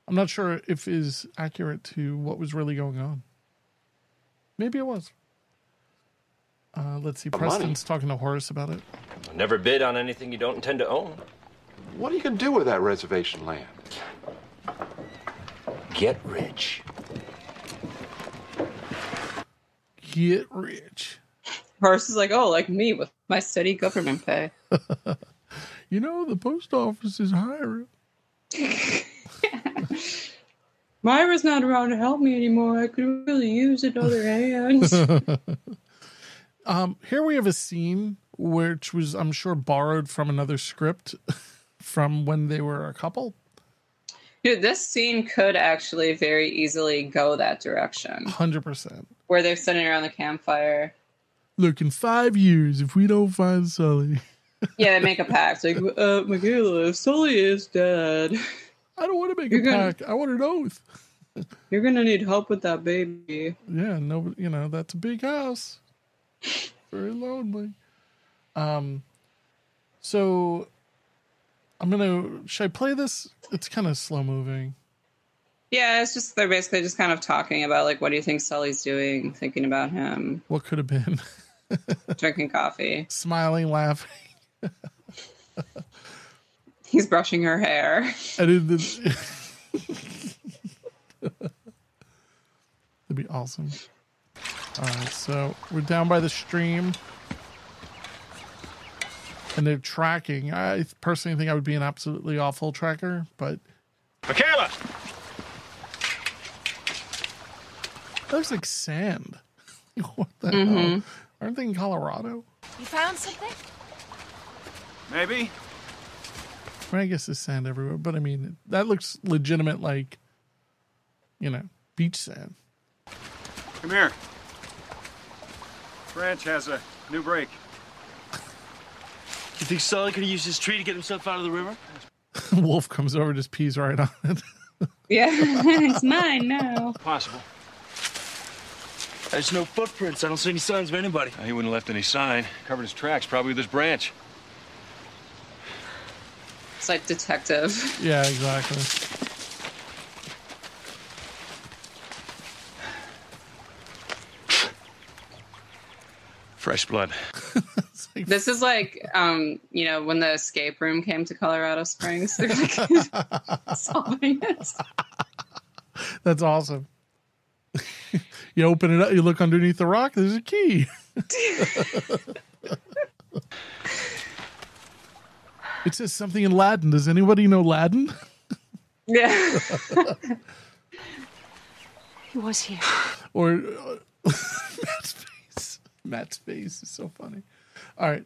I'm not sure if is accurate to what was really going on. Maybe it was. Let's see. Preston's talking to Horace about it. Never bid on anything you don't intend to own. What are you going to do with that reservation land? Get rich. Get rich. Horace is like, oh, like me with my steady government pay. You know, the post office is hiring. Myra's not around to help me anymore. I could really use another hand. Here we have a scene which was, I'm sure, borrowed from another script from when they were a couple. Dude, this scene could actually very easily go that direction. 100%. Where they're sitting around the campfire. Look, in 5 years, if we don't find Sully. Yeah, they make a pact. Like, Michaela, if Sully is dead... I don't want to make a pact. I want an oath. You're going to need help with that baby. Yeah, no, you know, that's a big house. Very lonely. So I'm going to, should I play this? It's kind of slow moving. Yeah, it's just, they're basically just kind of talking about, like, what do you think Sully's doing? Thinking about him. What could have been? Drinking coffee. Smiling, laughing. He's brushing her hair. And that'd be awesome. All right, so we're down by the stream. And they're tracking. I personally think I would be an absolutely awful tracker, but... Michaela! That looks like sand. What the hell? Aren't they in Colorado? You found something? Maybe. I guess there's sand everywhere, but I mean, that looks legitimate, like, you know, beach sand. Come here. Branch has a new break. You think Sully could have used his tree to get himself out of the river? Wolf comes over and just pees right on it. Yeah, it's mine now. Possible. There's no footprints. I don't see any signs of anybody. He wouldn't have left any sign. Covered his tracks, probably with this branch. Like detective. Yeah, exactly. Fresh blood. Like, this is like, you know, when the escape room came to Colorado Springs, they're like solving it. That's awesome. You open it up, you look underneath the rock, there's a key. It says something in Latin. Does anybody know Latin? Yeah. He was here. Or Matt's face. Matt's face is so funny. All right.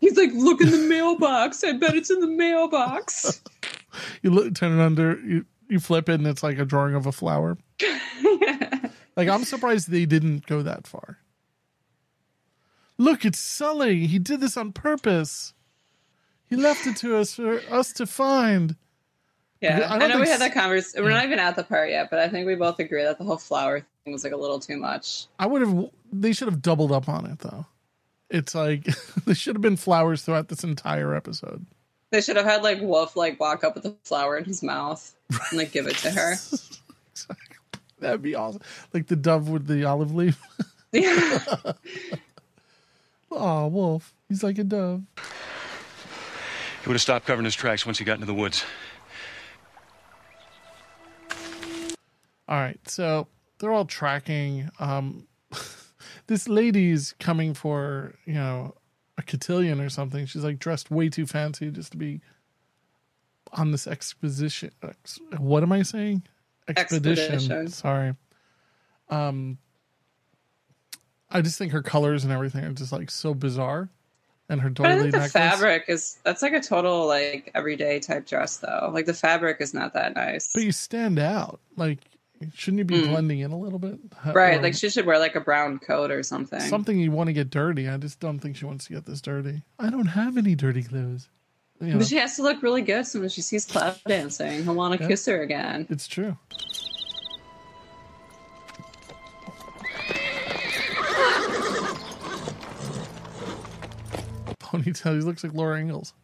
He's like, look in the mailbox. I bet it's in the mailbox. You look, turn it under. You flip it, and it's like a drawing of a flower. Yeah. Like, I'm surprised they didn't go that far. Look, it's Sully. He did this on purpose. He left it to us for us to find. Yeah, I know we had that conversation. We're not even at the part yet, but I think we both agree that the whole flower thing was like a little too much. I would have. They should have doubled up on it, though. It's like there should have been flowers throughout this entire episode. They should have had like Wolf like walk up with the flower in his mouth and like give it to her. That'd be awesome. Like the dove with the olive leaf. Yeah. Oh, Wolf. He's like a dove. He would have stopped covering his tracks once he got into the woods. All right, so they're all tracking. This lady's coming for, you know, a cotillion or something. She's like dressed way too fancy just to be on this exposition. What am I saying? Expedition. Sorry. I just think her colors and everything are just like so bizarre. And her doily necklace. I think the fabric is, that's like a total like everyday type dress though. Like the fabric is not that nice. But you stand out. Like, shouldn't you be blending in a little bit? Right. Or, like, she should wear like a brown coat or something. Something you want to get dirty. I just don't think she wants to get this dirty. I don't have any dirty clothes. You know. But she has to look really good so when she sees Cloud Dancing, he'll want to kiss her again. It's true. Ponytail. He looks like Laura Ingalls.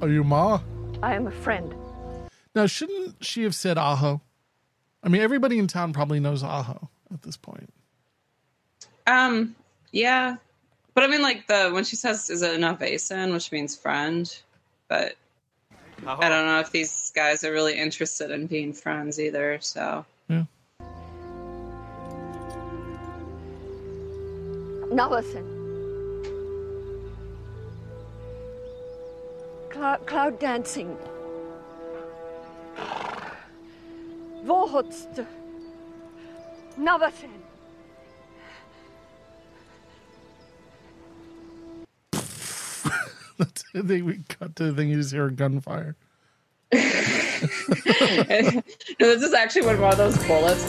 Are you Ma? I am a friend. Now, shouldn't she have said Aho? I mean, everybody in town probably knows Aho at this point. Yeah. But I mean, like, when she says, is it an Avason, which means friend, but Aho. I don't know if these guys are really interested in being friends either, so. Yeah. Now listen. Cloud dancing. Vorhotst. Navasen. We cut to the thing, you just hear gunfire. No, this is actually when one of those bullets,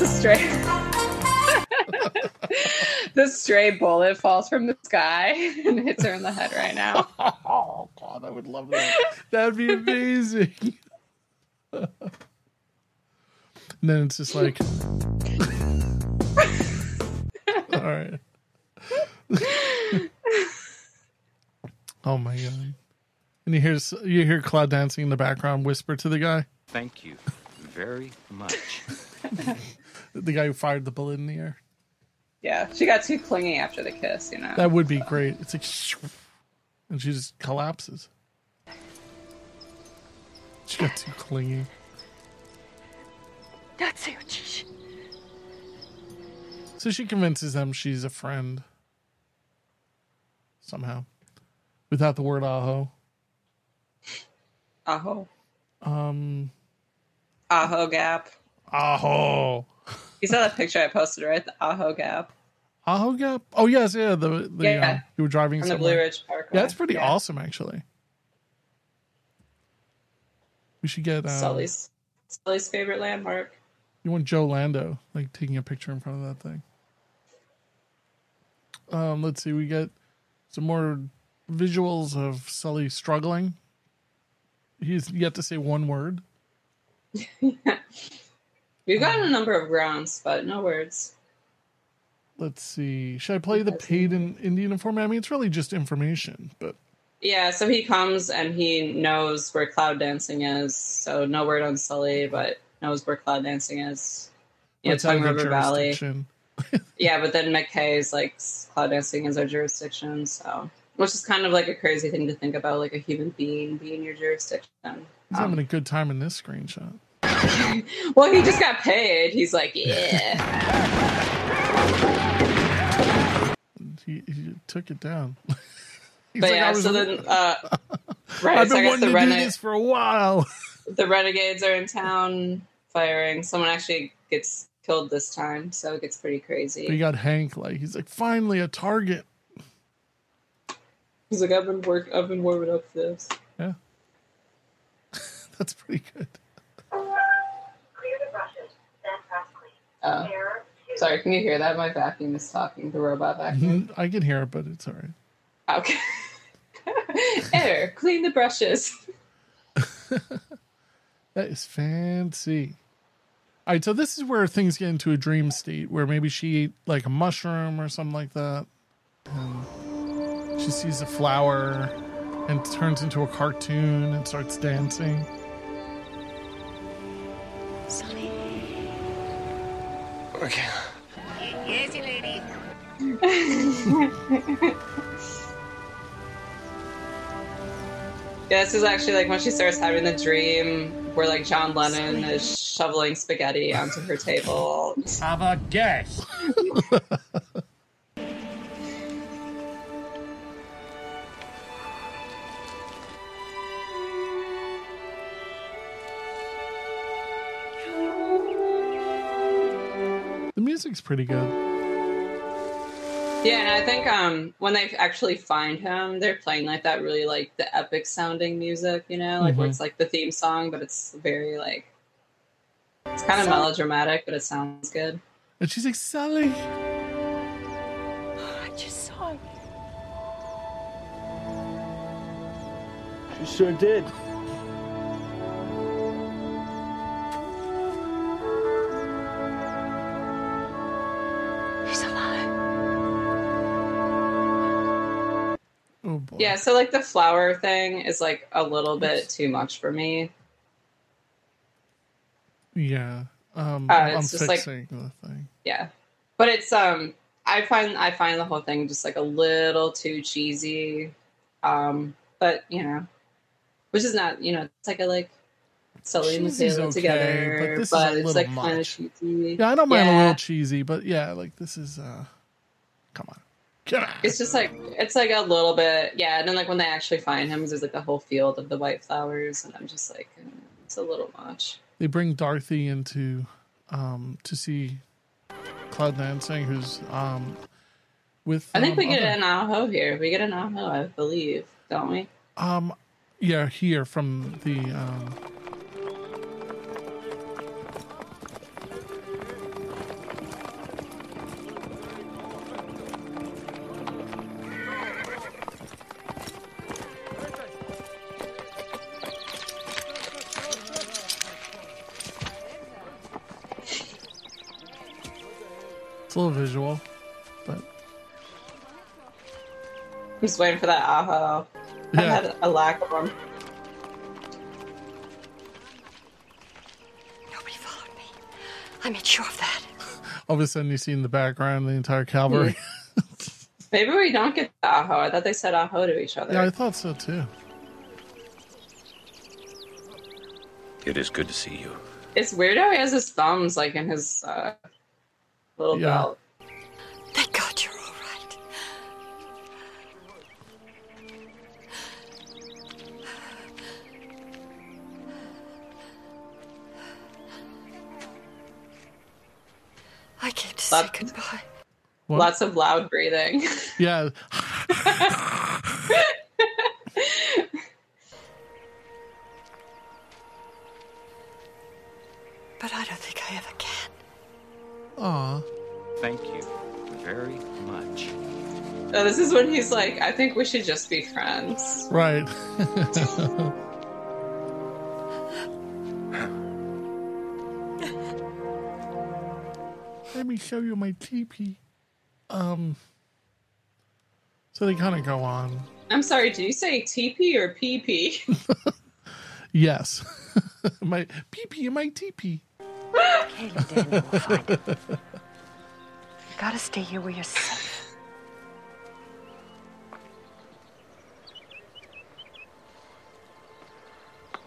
the stray bullet falls from the sky and hits her in the head right now. Oh, God, I would love that. That'd be amazing. And then it's just like... All right. Oh, my God. And you hear Cloud Dancing in the background whisper to the guy. Thank you very much. The guy who fired the bullet in the air. Yeah, she got too clingy after the kiss, you know. That would be great. It's like, shoo, and she just collapses. She got too clingy. That's it. So she convinces them she's a friend. Somehow. Without the word aho. Aho. Aho gap. Aho. You saw that picture I posted, right? The Aho Gap. Aho Gap? Oh, yes, yeah. The you were driving on the Blue Ridge Parkway. Yeah, that's pretty awesome, actually. We should get... Sully's favorite landmark. You want Joe Lando, like, taking a picture in front of that thing. Let's see. We get some more visuals of Sully struggling. He's yet to say one word. Yeah. We've gotten a number of rounds, but no words. Let's see. Should I play the paid in Indian format? I mean, it's really just information, but... Yeah, so he comes and he knows where Cloud Dancing is. So no word on Sully, but knows where Cloud Dancing is. You know, Tongue River Valley. Yeah, but then McKay's like, Cloud Dancing is our jurisdiction, so... Which is kind of like a crazy thing to think about, like a human being being your jurisdiction. He's having a good time in this screenshot. Well, he just got paid. He's like, yeah. He took it down. But like, yeah, so then... right, I've been wanting to do this for a while. The renegades are in town firing. Someone actually gets killed this time, so it gets pretty crazy. But you got Hank, like, he's like, finally a target. He's like, I've been warming up for this. Yeah. That's pretty good. Sorry, can you hear that? My vacuum is talking, the robot vacuum. I can hear it, but it's all right. Okay. Air, clean the brushes. That is fancy. All right, so this is where things get into a dream state, where maybe she ate like a mushroom or something like that. And she sees a flower and turns into a cartoon and starts dancing. Sully. Okay. Yes, lady. Yeah, this is actually like when she starts having the dream where like John Lennon is shoveling spaghetti onto her table. Have a guess. The music's pretty good. Yeah, and I think when they actually find him, they're playing like that really like the epic sounding music, you know, like where it's like the theme song, but it's very like it's kind of melodramatic, but it sounds good. And she's like, Sully, I just saw you. She sure did. Yeah, so like the flower thing is like a little bit too much for me. Yeah. I'm just fixing like, the thing. Yeah. But it's I find the whole thing just like a little too cheesy. But you know, which is not, you know, it's like a Sully and Michaela together, but it's like kind of cheesy. Yeah, I don't mind a little cheesy, but yeah, like this is come on. It's just like, it's like a little bit, yeah. And then like when they actually find him, there's like the whole field of the white flowers, and I'm just like, it's a little much. They bring Dorothy into to see Cloud Dancing, who's with. I think we get an Aho here. We get an Aho, I believe, don't we? Yeah, here from the. It's a little visual, but I'm just waiting for that Aho. Yeah. I had a lack of them. Nobody followed me. I made sure of that. All of a sudden, you see in the background the entire cavalry. Maybe we don't get the Aho. I thought they said Aho to each other. Yeah, I thought so too. It is good to see you. It's weird how he has his thumbs like in his. Little belt. Thank God you're all right. I came to say goodbye. What? Lots of loud breathing. Yeah. But I don't think I ever can. Aw. Thank you very much. Oh, this is when he's like, I think we should just be friends. Right. Let me show you my teepee. So they kind of go on. I'm sorry, did you say teepee or pee-pee? Yes. My pee-pee and my teepee. Katie, Daniel will find it. You gotta stay here where you're safe.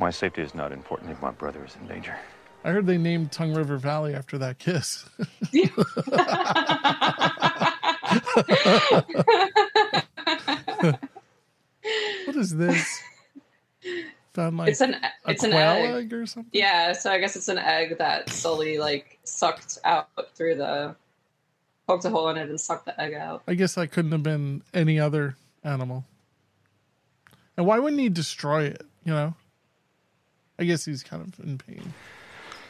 My safety is not important if my brother is in danger. I heard they named Tongue River Valley after that kiss. What is this? Found like it's an egg or something. Yeah, so I guess it's an egg that Sully like sucked out through the poked a hole in it and sucked the egg out. I guess that couldn't have been any other animal. And why wouldn't he destroy it? You know, I guess he's kind of in pain.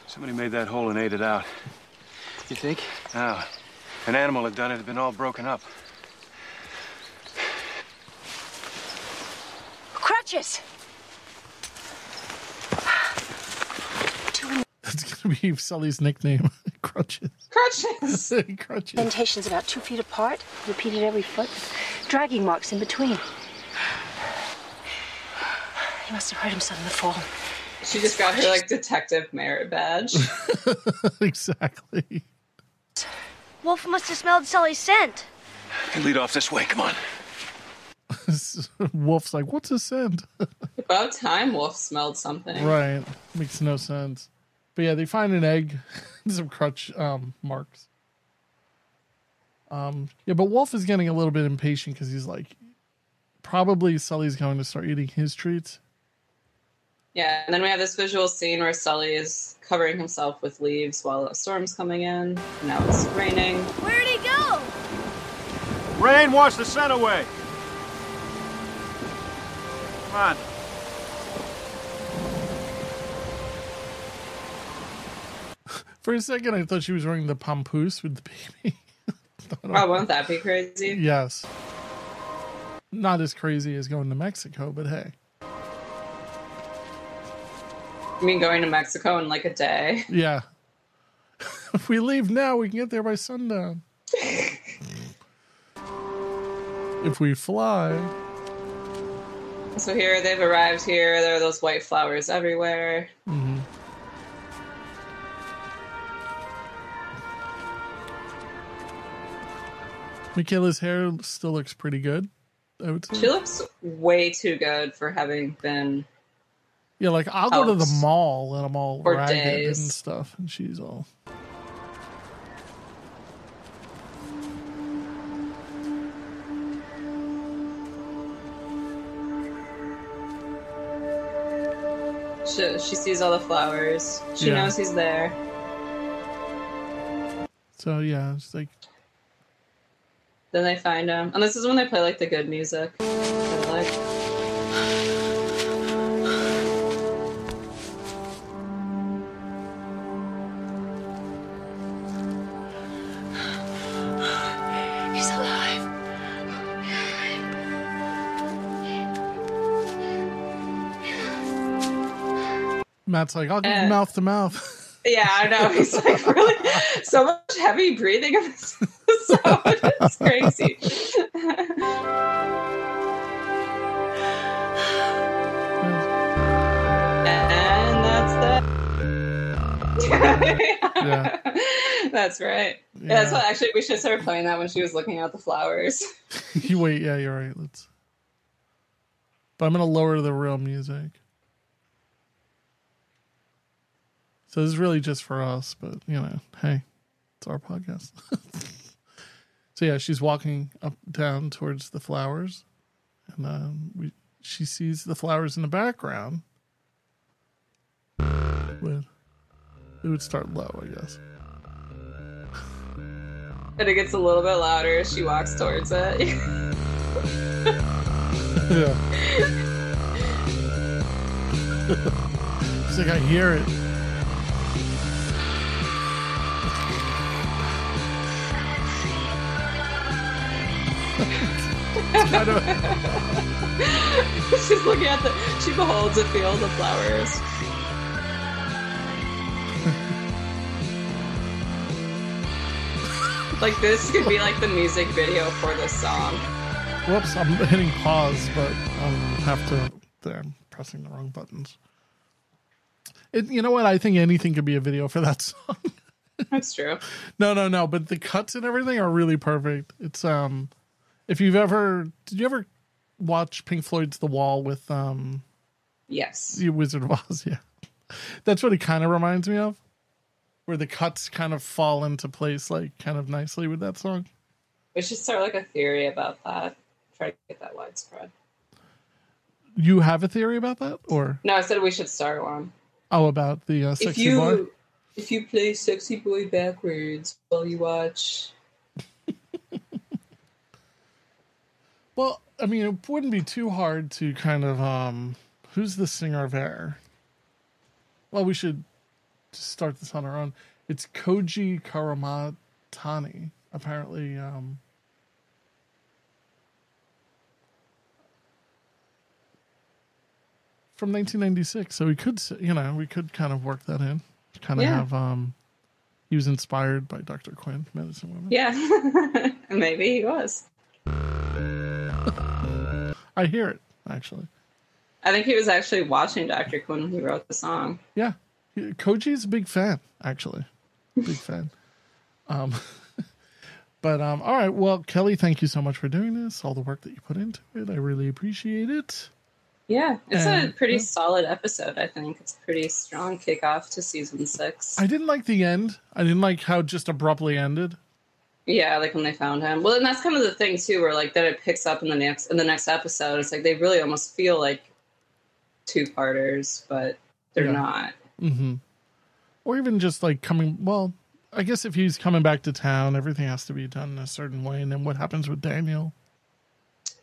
Somebody made that hole and ate it out. You think? No, an animal had done it. Had been all broken up. Crutches. That's going to be Sully's nickname. Crutches. Crutches! Crutches. Indentations about 2 feet apart, repeated every foot, dragging marks in between. He must have hurt himself in the fall. She just got her, like, detective merit badge. Exactly. Wolf must have smelled Sully's scent. Lead off this way, come on. Wolf's like, what's his scent? About time Wolf smelled something. Right. Makes no sense. But yeah, they find an egg, some crutch marks. Yeah, but Wolf is getting a little bit impatient because he's like, probably Sully's going to start eating his treats. Yeah, and then we have this visual scene where Sully is covering himself with leaves while a storm's coming in. Now it's raining. Where'd he go? Rain washed the scent away. Come on. For a second, I thought she was wearing the pampoose with the baby. Oh, won't that be crazy? Yes. Not as crazy as going to Mexico, but hey. You mean going to Mexico in like a day? Yeah. If we leave now, we can get there by sundown. If we fly. So here, they've arrived here. There are those white flowers everywhere. Mm-hmm. Michaela's hair still looks pretty good, I would say. She looks way too good for having been... Yeah, like, I'll go to the mall, and I'm all ragged and stuff, and she's all... She sees all the flowers. She knows he's there. So, yeah, it's like... Then they find him. And this is when they play, like, the good music. Like... He's alive. Matt's like, I'll give him mouth to mouth. Yeah, I know. He's like, really? So much heavy breathing of this. So it's crazy. And that's that. Yeah. That's right. Yeah. That's what, actually, we should start playing that when she was looking at the flowers. Wait, yeah, you're right. But I'm going to lower the real music. So this is really just for us, but, you know, hey, it's our podcast. So yeah, she's walking up down towards the flowers, and she sees the flowers in the background. It would start low, I guess. And it gets a little bit louder as she walks towards it. Yeah. She's like, I hear it. She's looking at she beholds a field of flowers. Like, this could be like the music video for this song. Whoops, I'm hitting pause, but I'm pressing the wrong buttons. You know what? I think anything could be a video for that song. That's true. No, but the cuts and everything are really perfect. It's if you've ever, did you ever watch Pink Floyd's The Wall with, yes, the Wizard of Oz? Yeah. That's what it kind of reminds me of, where the cuts kind of fall into place, like, kind of nicely with that song. We should start like a theory about that. Try to get that widespread. You have a theory about that, or? No, I said we should start one. Oh, about the Sexy Boy? If you play Sexy Boy backwards while you watch... Well, I mean, it wouldn't be too hard to kind of, who's the singer of Air? Well, we should just start this on our own. It's Koji Karamatani, apparently. From 1996. So we could, we could kind of work that in. Kind of have, he was inspired by Dr. Quinn, Medicine Woman. Yeah, maybe he was. I hear it, actually. I think he was actually watching Dr. Quinn when he wrote the song. Yeah. Koji's a big fan, actually. Big fan. But all right. Well, Kelly, thank you so much for doing this. All the work that you put into it. I really appreciate it. Yeah. It's a pretty solid episode, I think. It's a pretty strong kickoff to season 6. I didn't like the end. I didn't like how it just abruptly ended. Yeah, like when they found him. Well, and that's kind of the thing too, where like then it picks up in the next episode. It's like they really almost feel like two-parters, but they're not. Mm-hmm. Or even just like coming. Well, I guess if he's coming back to town, everything has to be done in a certain way, and then what happens with Daniel?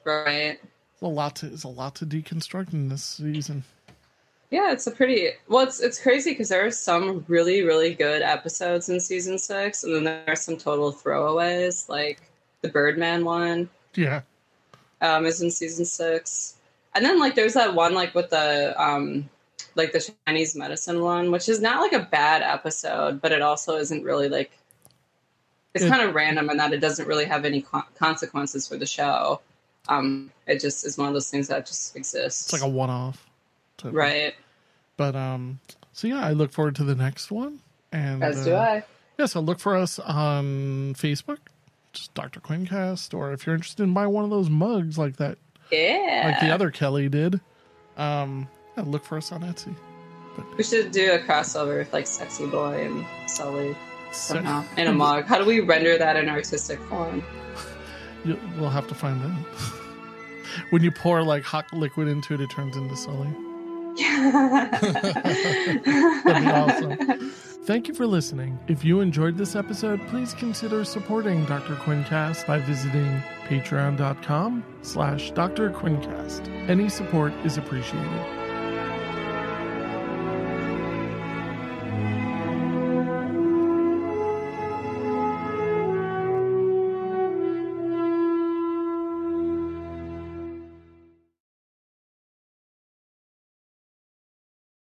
Right. It's a lot to deconstruct in this season. Yeah, it's crazy because there are some really, really good episodes in season 6, and then there are some total throwaways, like the Birdman one. Yeah, is in season 6, and then like there's that one like with the like the Chinese medicine one, which is not like a bad episode, but it also isn't really like it's kind of random in that it doesn't really have any consequences for the show. It just is one of those things that just exists. It's like a one-off. Right. But, so yeah, I look forward to the next one. And, as do I. Yeah, so look for us on Facebook, just Dr. Quinncast, or if you're interested in buying one of those mugs like that. Yeah. Like the other Kelly did. Yeah, look for us on Etsy. But, we should do a crossover with like Sexy Boy and Sully somehow in a mug. How do we render that in artistic form? We'll have to find out. When you pour like hot liquid into it, it turns into Sully. That'd be awesome. Thank you for listening. If you enjoyed this episode, please consider supporting Dr. Quinncast by visiting patreon.com/Dr. Quinncast. Any support is appreciated.